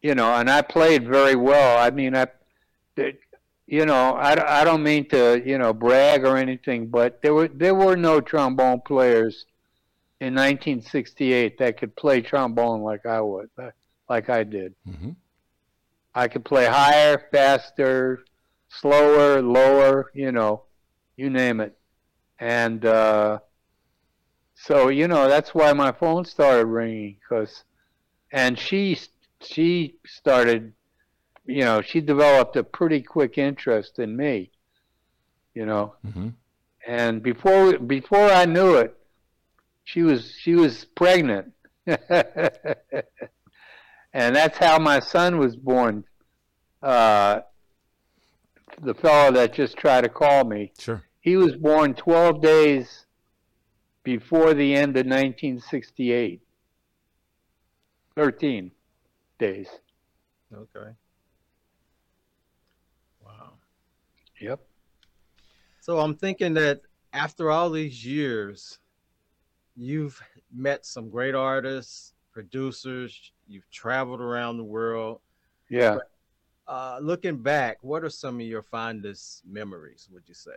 you know, and I played very well. I mean, I, you know, I, I don't mean to, you know, brag or anything, but there were there were no trombone players in nineteen sixty-eight that could play trombone like I would, like I did. Mm-hmm. I could play higher, faster, slower, lower, you know, you name it. And uh, so, you know, that's why my phone started ringing, because, and she she started, you know, she developed a pretty quick interest in me, you know. Mm-hmm. And before before I knew it, she was she was pregnant, and that's how my son was born. Uh, the fellow that just tried to call me. Sure. He was born twelve days before the end of nineteen sixty-eight. thirteen days. Okay. Wow. Yep. So I'm thinking that after all these years, you've met some great artists, producers, you've traveled around the world. Yeah. But, uh, looking back, what are some of your fondest memories, would you say?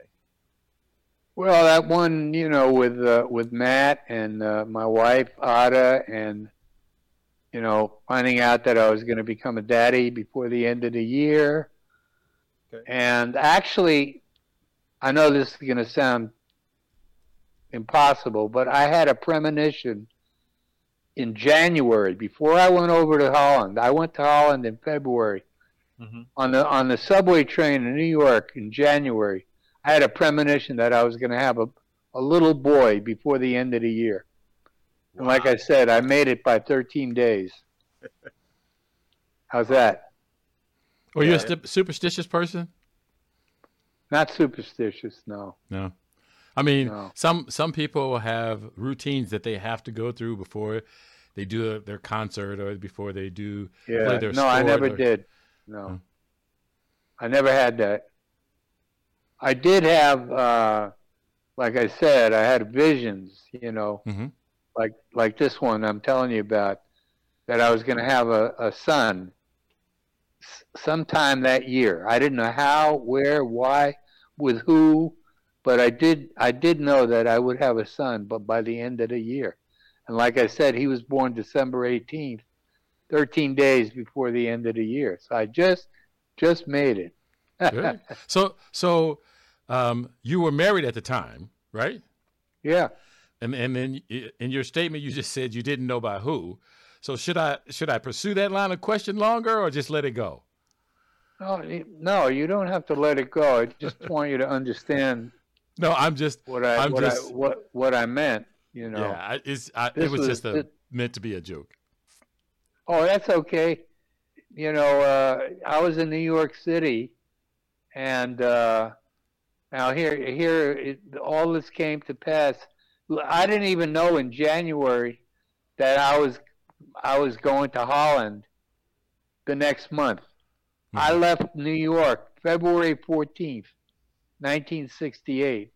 Well, that one, you know, with uh, with Matt and uh, my wife, Ada, and, you know, finding out that I was going to become a daddy before the end of the year. Okay. And actually, I know this is going to sound impossible, but I had a premonition in January before I went over to Holland. I went to Holland in February. Mm-hmm. on the on the subway train in New York in January. I had a premonition that I was going to have a, a little boy before the end of the year. And wow. Like I said, I made it by thirteen days. How's that? Were yeah. you a st- superstitious person? Not superstitious, no. No. I mean, no. some some people have routines that they have to go through before they do their concert or before they do yeah. play their no, I never or... did. No. Hmm. I never had that. I did have, uh, like I said, I had visions, you know, mm-hmm. like like this one I'm telling you about, that I was going to have a, a son s- sometime that year. I didn't know how, where, why, with who, but I did I did know that I would have a son, but by the end of the year. And like I said, he was born December eighteenth, thirteen days before the end of the year. So I just just made it. Good. So, so um, you were married at the time, right? Yeah. And and then in your statement, you just said you didn't know by who. So should I should I pursue that line of question longer or just let it go? No, no, you don't have to let it go. I just want you to understand. No, I'm just what I I'm what just, I what what I meant. You know, yeah, I, it's, I, it was, was just a, this, meant to be a joke. Oh, that's okay. You know, uh, I was in New York City. And uh, now here, here, it, all this came to pass. I didn't even know in January that I was, I was going to Holland the next month. Mm-hmm. I left New York February fourteenth, nineteen sixty-eight.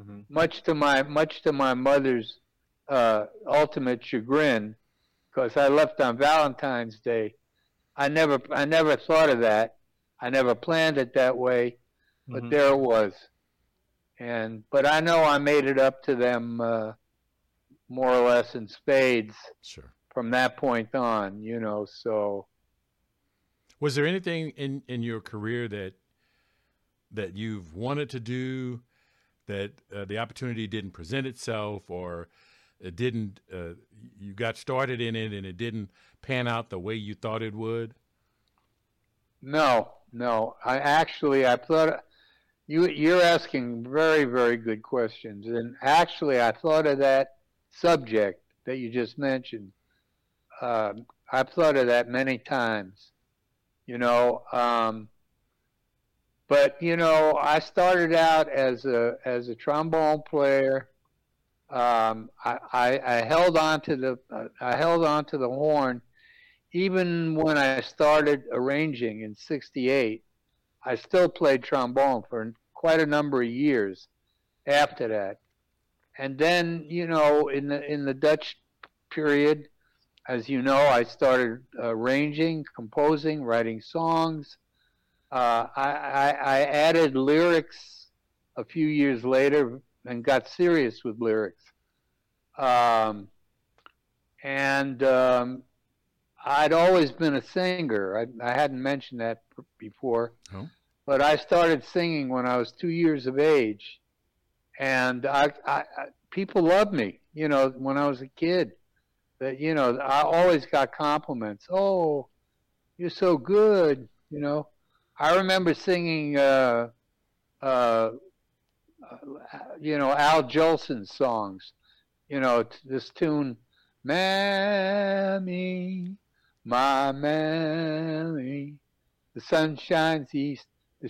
Mm-hmm. Much to my, much to my mother's uh, ultimate chagrin, because I left on Valentine's Day. I never, I never thought of that. I never planned it that way, but mm-hmm. there it was. And but I know I made it up to them uh, more or less in spades sure. from that point on, you know, so. Was there anything in, in your career that that you've wanted to do, that uh, the opportunity didn't present itself, or it didn't, uh, you got started in it and it didn't pan out the way you thought it would? No. No, I actually, I thought, you, you're asking very, very good questions. And actually, I thought of that subject that you just mentioned. Uh, I've thought of that many times, you know. Um, But, you know, I started out as a as a trombone player. Um, I, I, I held on to the uh, I held on to the horn, even when I started arranging in sixty-eight. I still played trombone for quite a number of years after that, and then, you know, in the in the Dutch period, as you know, I started arranging, composing, writing songs. Uh, I, I, I added lyrics a few years later and got serious with lyrics. Um, and um, I'd always been a singer. I, I hadn't mentioned that before. Oh. But I started singing when I was two years of age. And I, I, I, people loved me, you know, when I was a kid. That, you know, I always got compliments. Oh, you're so good, you know. I remember singing, uh, uh, you know, Al Jolson's songs. You know, this tune, Mammy, my Mammy, the sun shines east, the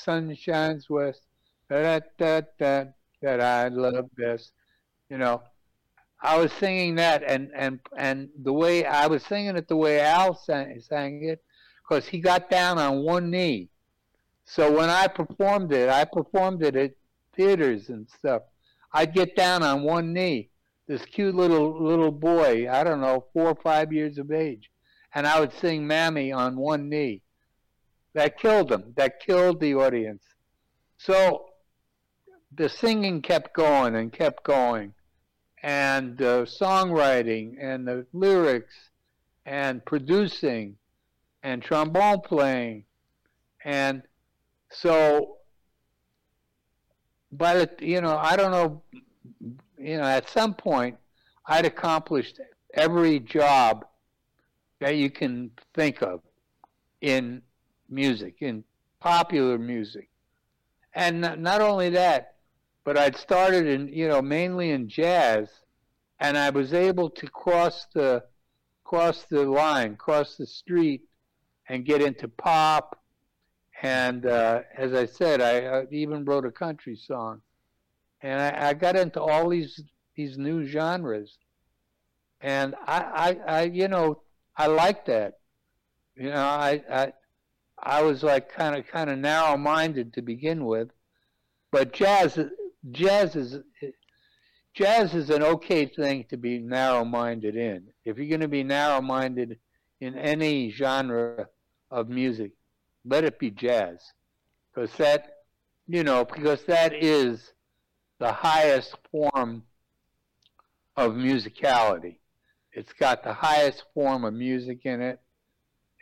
sun shines west, that that that that I love best. You know, I was singing that, and and and the way I was singing it, the way Al sang, sang it. Because he got down on one knee. So when I performed it, I performed it at theaters and stuff. I'd get down on one knee, this cute little little boy, I don't know, four or five years of age, and I would sing Mammy on one knee. That killed him. That killed the audience. So the singing kept going and kept going, and uh, songwriting and the lyrics and producing and trombone playing. And so, but, you know, I don't know, you know, at some point, I'd accomplished every job that you can think of in music, in popular music. And not only that, but I'd started in, you know, mainly in jazz, and I was able to cross the, cross the line, cross the street, and get into pop, and uh, as I said, I, I even wrote a country song, and I, I got into all these these new genres, and I, I, I you know, I liked that, you know, I, I, I was like kind of kind of narrow-minded to begin with, but jazz, jazz is, jazz is an okay thing to be narrow-minded in. If you're going to be narrow-minded in any genre of music, let it be jazz, because that, you know, because that is the highest form of musicality. It's got the highest form of music in it,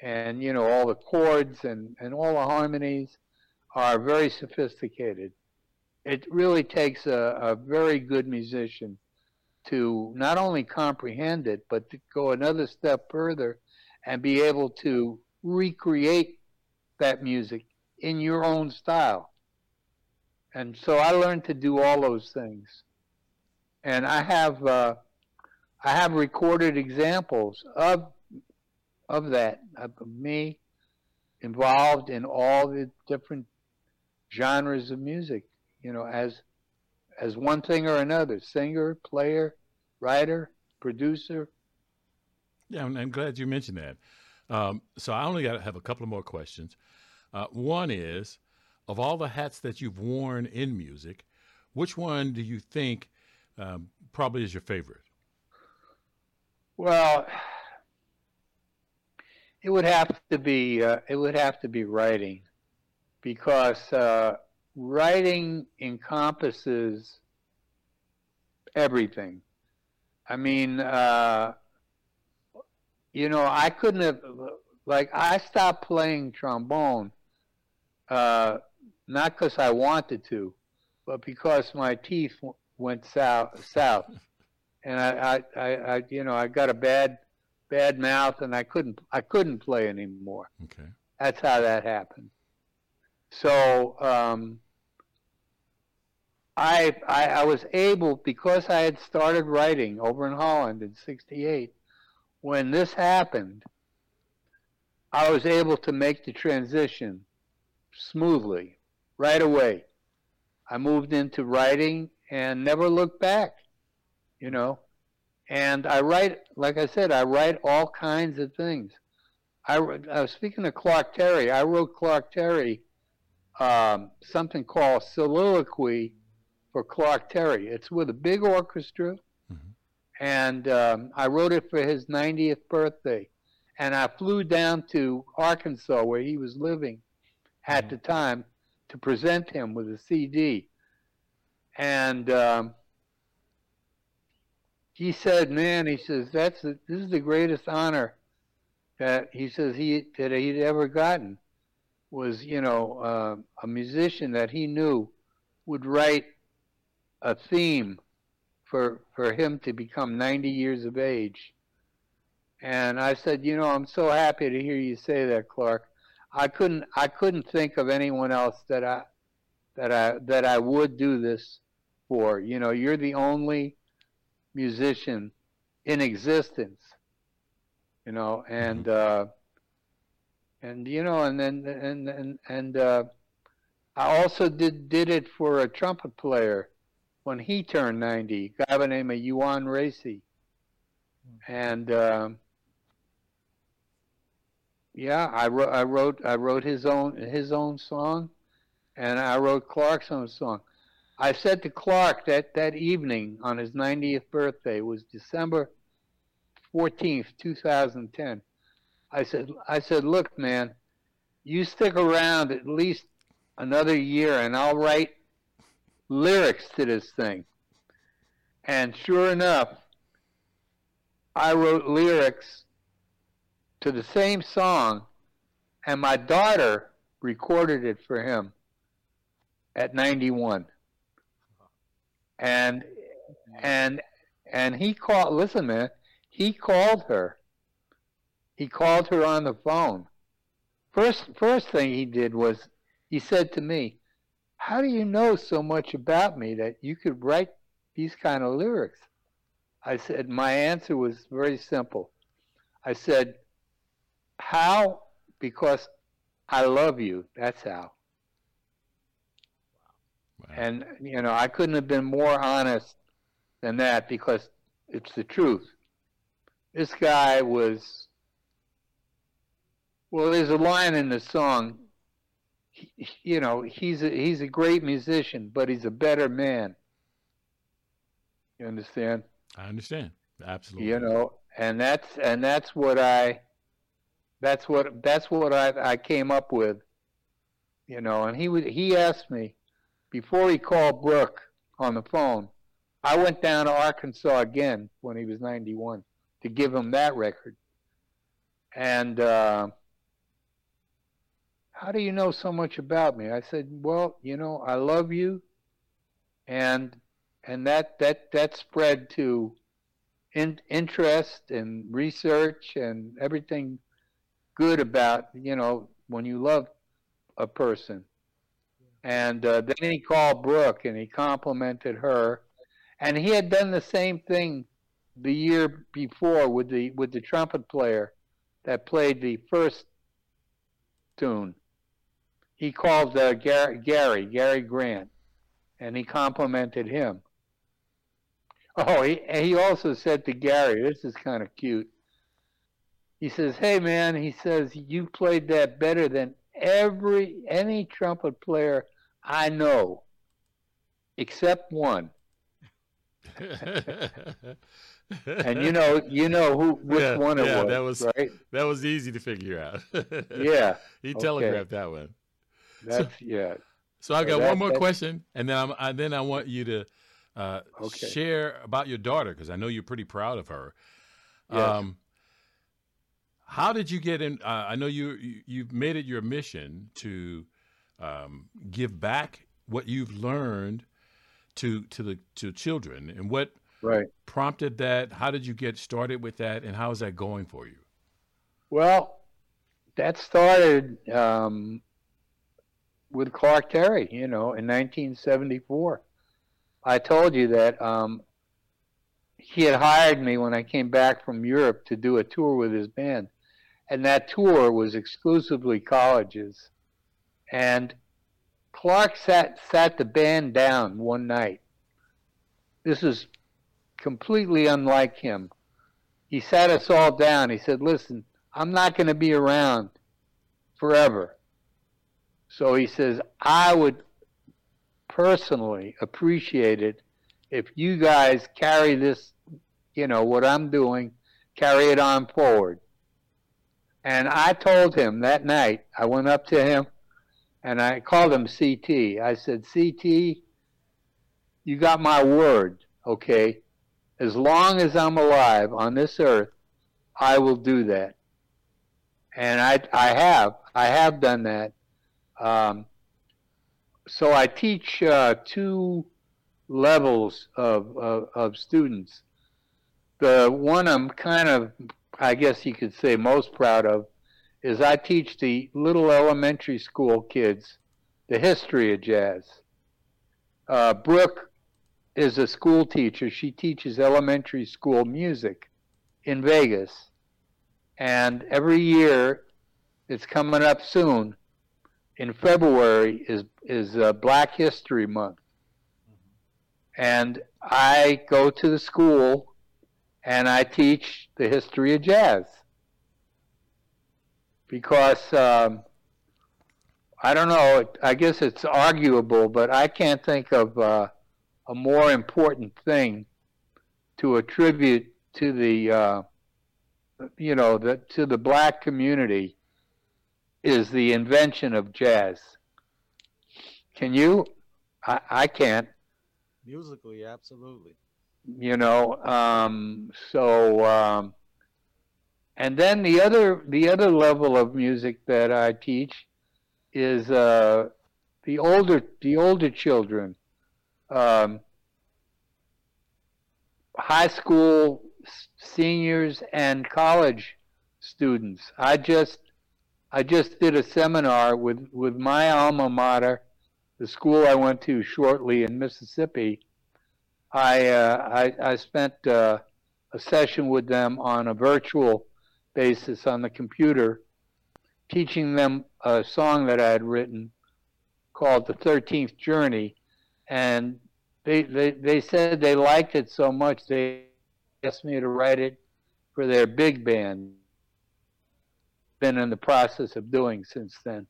and, you know, all the chords and, and all the harmonies are very sophisticated. It really takes a, a very good musician to not only comprehend it, but to go another step further and be able to recreate that music in your own style. And so I learned to do all those things. And I have uh, I have recorded examples of of that, of me involved in all the different genres of music, you know, as as one thing or another, singer, player, writer, producer. Yeah, I'm glad you mentioned that. Um, so I only got have a couple of more questions. Uh, one is, of all the hats that you've worn in music, which one do you think um, probably is your favorite? Well, it would have to be uh, it would have to be writing, because uh, writing encompasses everything. I mean. Uh, You know, I couldn't have, like, I stopped playing trombone, uh, not because I wanted to, but because my teeth w- went south, south. And I, I, I, I, you know, I got a bad, bad mouth, and I couldn't, I couldn't play anymore. Okay. That's how that happened. So, um, I, I, I was able, because I had started writing over in Holland in sixty-eight, when this happened, I was able to make the transition smoothly right away. I moved into writing and never looked back, you know. And I write, like I said, I write all kinds of things. I, I was speaking to Clark Terry. I wrote Clark Terry um, something called Soliloquy for Clark Terry. It's with a big orchestra. Mm-hmm. And um, I wrote it for his ninetieth birthday. And I flew down to Arkansas, where he was living at mm-hmm. the time, to present him with a C D. And um, he said, man, he says, that's a, this is the greatest honor that he says he that he'd ever gotten, was, you know, uh, a musician that he knew would write a theme for for him to become ninety years of age. And I said, you know, I'm so happy to hear you say that, Clark. I couldn't I couldn't think of anyone else that I that I that I would do this for. You know, you're the only musician in existence. You know, and uh, and you know, and then and and and uh, I also did did it for a trumpet player when he turned ninety. A guy by the name of Yuan Racy, and um, yeah, I wrote I wrote I wrote his own his own song, and I wrote Clark's own song. I said to Clark that that evening on his ninetieth birthday, it was December fourteenth, two thousand ten, I said, I said, look, man, you stick around at least another year and I'll write lyrics to this thing. And sure enough, I wrote lyrics to the same song, and my daughter recorded it for him at ninety-one. And, and, and he called, listen, man, He called her. He called her on the phone. First, first thing he did was he said to me, "How do you know so much about me that you could write these kind of lyrics?" I said, my answer was very simple. I said, "How? Because I love you. That's how." Wow. And you know, I couldn't have been more honest than that, because it's the truth. This guy was, well, there's a line in the song, he, you know, he's a, he's a great musician, but he's a better man. You understand? I understand. Absolutely. You know, and that's, and that's what I, that's what, that's what I, I came up with, you know, and he would, he asked me before he called Brooke on the phone. I went down to Arkansas again when he was ninety-one. To give him that record. And uh, how do you know so much about me? I said, well, you know, I love you, and and that that that spread to in, interest and research and everything good about, you know, when you love a person. And uh, then he called Brooke and he complimented her, and he had done the same thing the year before with the with the trumpet player that played the first tune. He called uh, Gary, Gary Gary Grant, and he complimented him. Oh, he he also said to Gary, this is kind of cute. He says, "Hey man," he says, "you played that better than every any trumpet player I know, except one." And you know, you know who, which yeah, one it yeah, was, that was, right? That was easy to figure out. Yeah, he telegraphed okay. that one. That's so, yeah. So I've got so that, one more that's... question, and then I'm, I then I want you to uh, okay. share about your daughter, because I know you're pretty proud of her. Yes. Um, how did you get in? Uh, I know you, you you've made it your mission to um, give back what you've learned to to the to children, and what. Right. Prompted that? How did you get started with that, and how is that going for you? Well, that started um, with Clark Terry, you know, in nineteen seventy-four. I told you that um, he had hired me when I came back from Europe to do a tour with his band, and that tour was exclusively colleges. And Clark sat sat the band down one night. This is completely unlike him. He sat us all down. He said, listen, I'm not going to be around forever. So he says, I would personally appreciate it if you guys carry this, you know, what I'm doing, carry it on forward. And I told him that night, I went up to him and I called him C T. I said, C T, you got my word, okay? As long as I'm alive on this earth, I will do that. And I, I have, I have done that. Um, so I teach uh, two levels of, of, of students. The one I'm kind of, I guess you could say, most proud of is I teach the little elementary school kids the history of jazz. Uh, Brooke is a school teacher. She teaches elementary school music in Vegas. And every year, it's coming up soon, in February is is uh, Black History Month. Mm-hmm. And I go to the school and I teach the history of jazz. Because, um, I don't know, I guess it's arguable, but I can't think of uh, a more important thing to attribute to the, uh, you know, the, to the black community is the invention of jazz. Can you? I, I can't. Musically, absolutely. You know, um, so... Um, and then the other the other level of music that I teach is uh, the older the older children, um, high school seniors and college students. I just I just did a seminar with, with my alma mater, the school I went to shortly in Mississippi. I uh, I, I spent uh, a session with them on a virtual basis on the computer, teaching them a song that I had written called The thirteenth Journey, and they they, they said they liked it so much they asked me to write it for their big band. Been in the process of doing since then.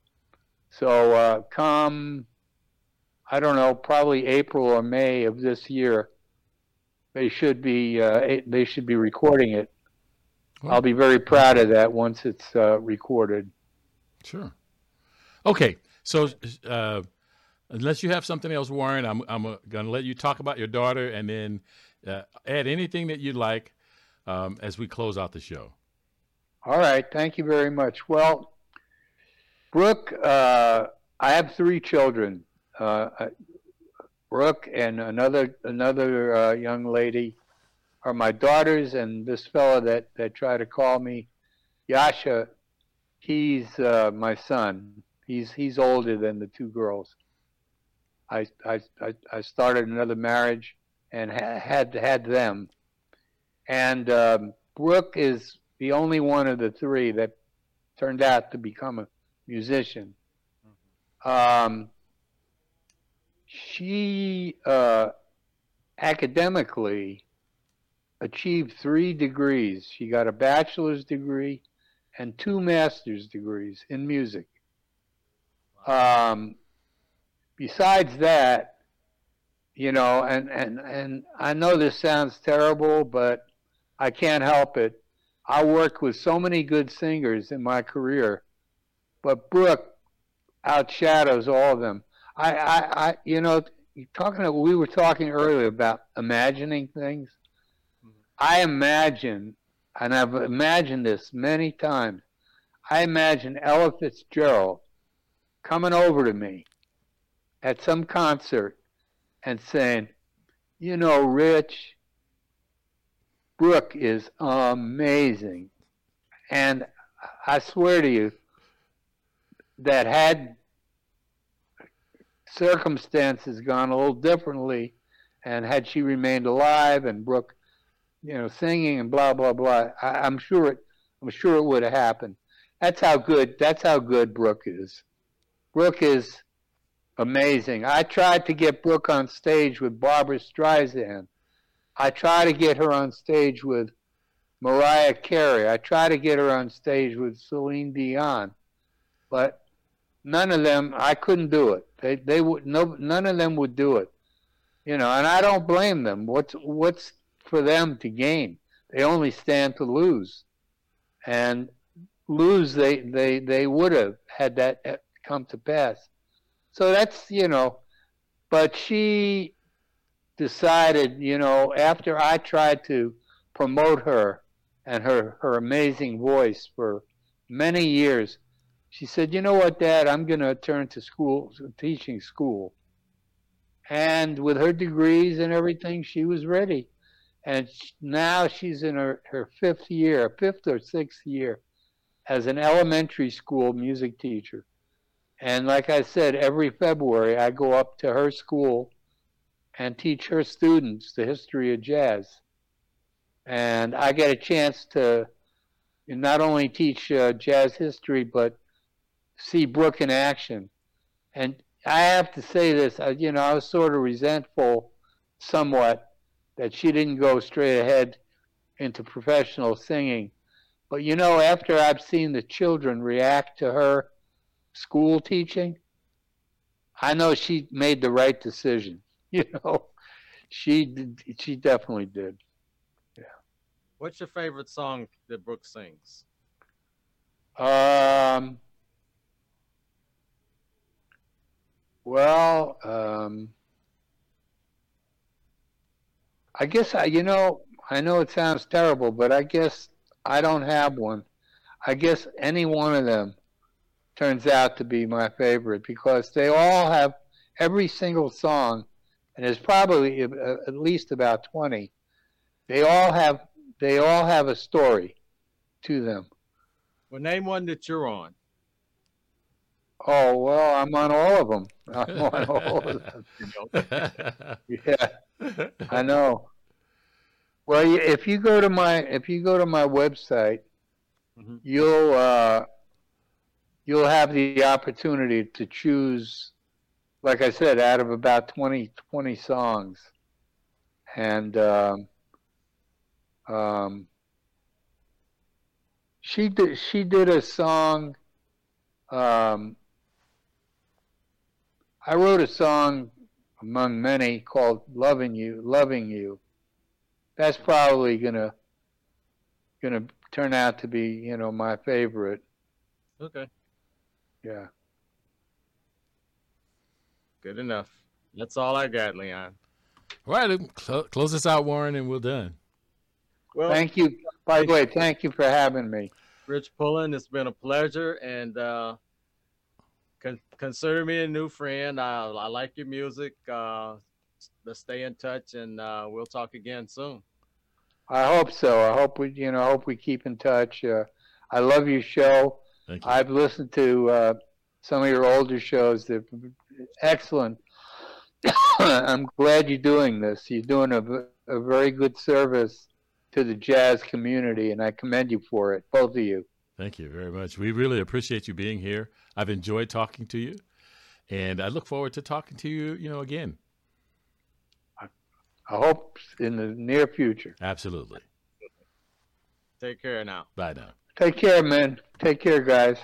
So uh, come, I don't know, probably April or May of this year, they should be uh, they should be recording it. Well, I'll be very proud of that once it's uh, recorded. Sure. Okay. So uh, unless you have something else, Warren, I'm I'm uh, going to let you talk about your daughter and then uh, add anything that you'd like um, as we close out the show. All right. Thank you very much. Well, Brooke, uh, I have three children. Uh, Brooke and another another uh, young lady are my daughters, and this fellow that, that tried to call me, Yasha, he's uh, my son. He's he's older than the two girls. I I I started another marriage and ha- had had them, and um, Brooke is the only one of the three that turned out to become a musician. Mm-hmm. Um, she uh, academically achieved three degrees. She got a bachelor's degree and two master's degrees in music. Wow. Um, besides that, you know, and, and, and I know this sounds terrible, but I can't help it. I worked with so many good singers in my career, but Brooke outshadows all of them. I, I, I you know, talking. We were talking earlier about imagining things. I imagine, and I've imagined this many times, I imagine Ella Fitzgerald coming over to me at some concert and saying, you know, Rich, Brooke is amazing. And I swear to you that had circumstances gone a little differently and had she remained alive and Brooke, you know, singing and blah blah blah. I, I'm sure it. I'm sure it would have happened. That's how good. That's how good Brooke is. Brooke is amazing. I tried to get Brooke on stage with Barbra Streisand. I tried to get her on stage with Mariah Carey. I tried to get her on stage with Celine Dion, but none of them, I couldn't do it. They, they would, no, none of them would do it, you know. And I don't blame them. What's, what's for them to gain? They only stand to lose, and lose they, they, they would have had that come to pass. So that's, you know, but she decided, you know, after I tried to promote her and her, her amazing voice for many years, she said, you know what, Dad, I'm going to turn to school, to teaching school. And with her degrees and everything, she was ready. And now she's in her, her fifth year, fifth or sixth year as an elementary school music teacher. And like I said, every February I go up to her school and teach her students the history of jazz. And I get a chance to not only teach uh, jazz history, but see Brooke in action. And I have to say this, I, you know, I was sort of resentful somewhat that she didn't go straight ahead into professional singing. But, you know, after I've seen the children react to her school teaching, I know she made the right decision. You know, she did, she definitely did. Yeah. What's your favorite song that Brooke sings? Um. Well, um, I guess I. You know, I know it sounds terrible, but I guess I don't have one. I guess any one of them turns out to be my favorite, because they all have, every single song, and there's probably at least about twenty. They all have they all have a story to them. Well, name one that you're on. Oh well, I'm on all of them. I'm on all of them. Yeah, I know. Well, if you go to my if you go to my website, mm-hmm. you'll. Uh, You'll have the opportunity to choose, like I said, out of about twenty, twenty songs. And um, um, she did she did a song. Um, I wrote a song among many called "Loving You, Loving You." That's probably gonna gonna turn out to be, you know, my favorite. Okay. Yeah. Good enough. That's all I got, Leon. All right, cl- close this out, Warren, and we're done. Well, thank you. By the way, thank you for having me. Rich Pullen, it's been a pleasure, and uh, con- consider me a new friend. I, I like your music. Uh, let's stay in touch, and uh, we'll talk again soon. I hope so. I hope we, you know, hope we keep in touch. Uh, I love your show. I've listened to uh, some of your older shows. They're excellent. I'm glad you're doing this. You're doing a, a very good service to the jazz community, and I commend you for it, both of you. Thank you very much. We really appreciate you being here. I've enjoyed talking to you, and I look forward to talking to you, you know, again. I, I hope in the near future. Absolutely. Take care now. Bye now. Take care, man. Take care, guys.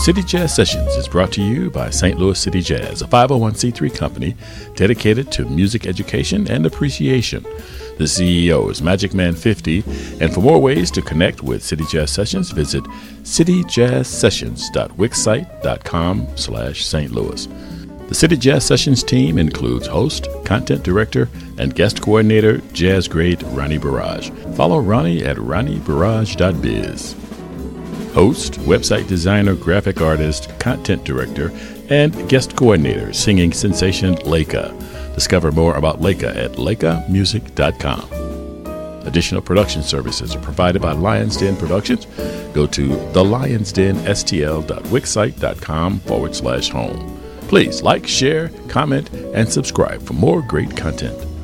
City Jazz Sessions is brought to you by Saint Louis City Jazz, a five oh one c three company dedicated to music education and appreciation. The C E O is Magic Man fifty, and for more ways to connect with City Jazz Sessions, visit cityjazzsessions dot wixsite dot com slash Saint Louis. The City Jazz Sessions team includes host, content director, and guest coordinator, jazz great Ronnie Barrage. Follow Ronnie at ronnie barrage dot biz. Host, website designer, graphic artist, content director, and guest coordinator, singing sensation Laika. Discover more about Laika at laika music dot com. Additional production services are provided by Lion's Den Productions. Go to thelionsdenstl.wixsite.com forward slash home. Please like, share, comment, and subscribe for more great content.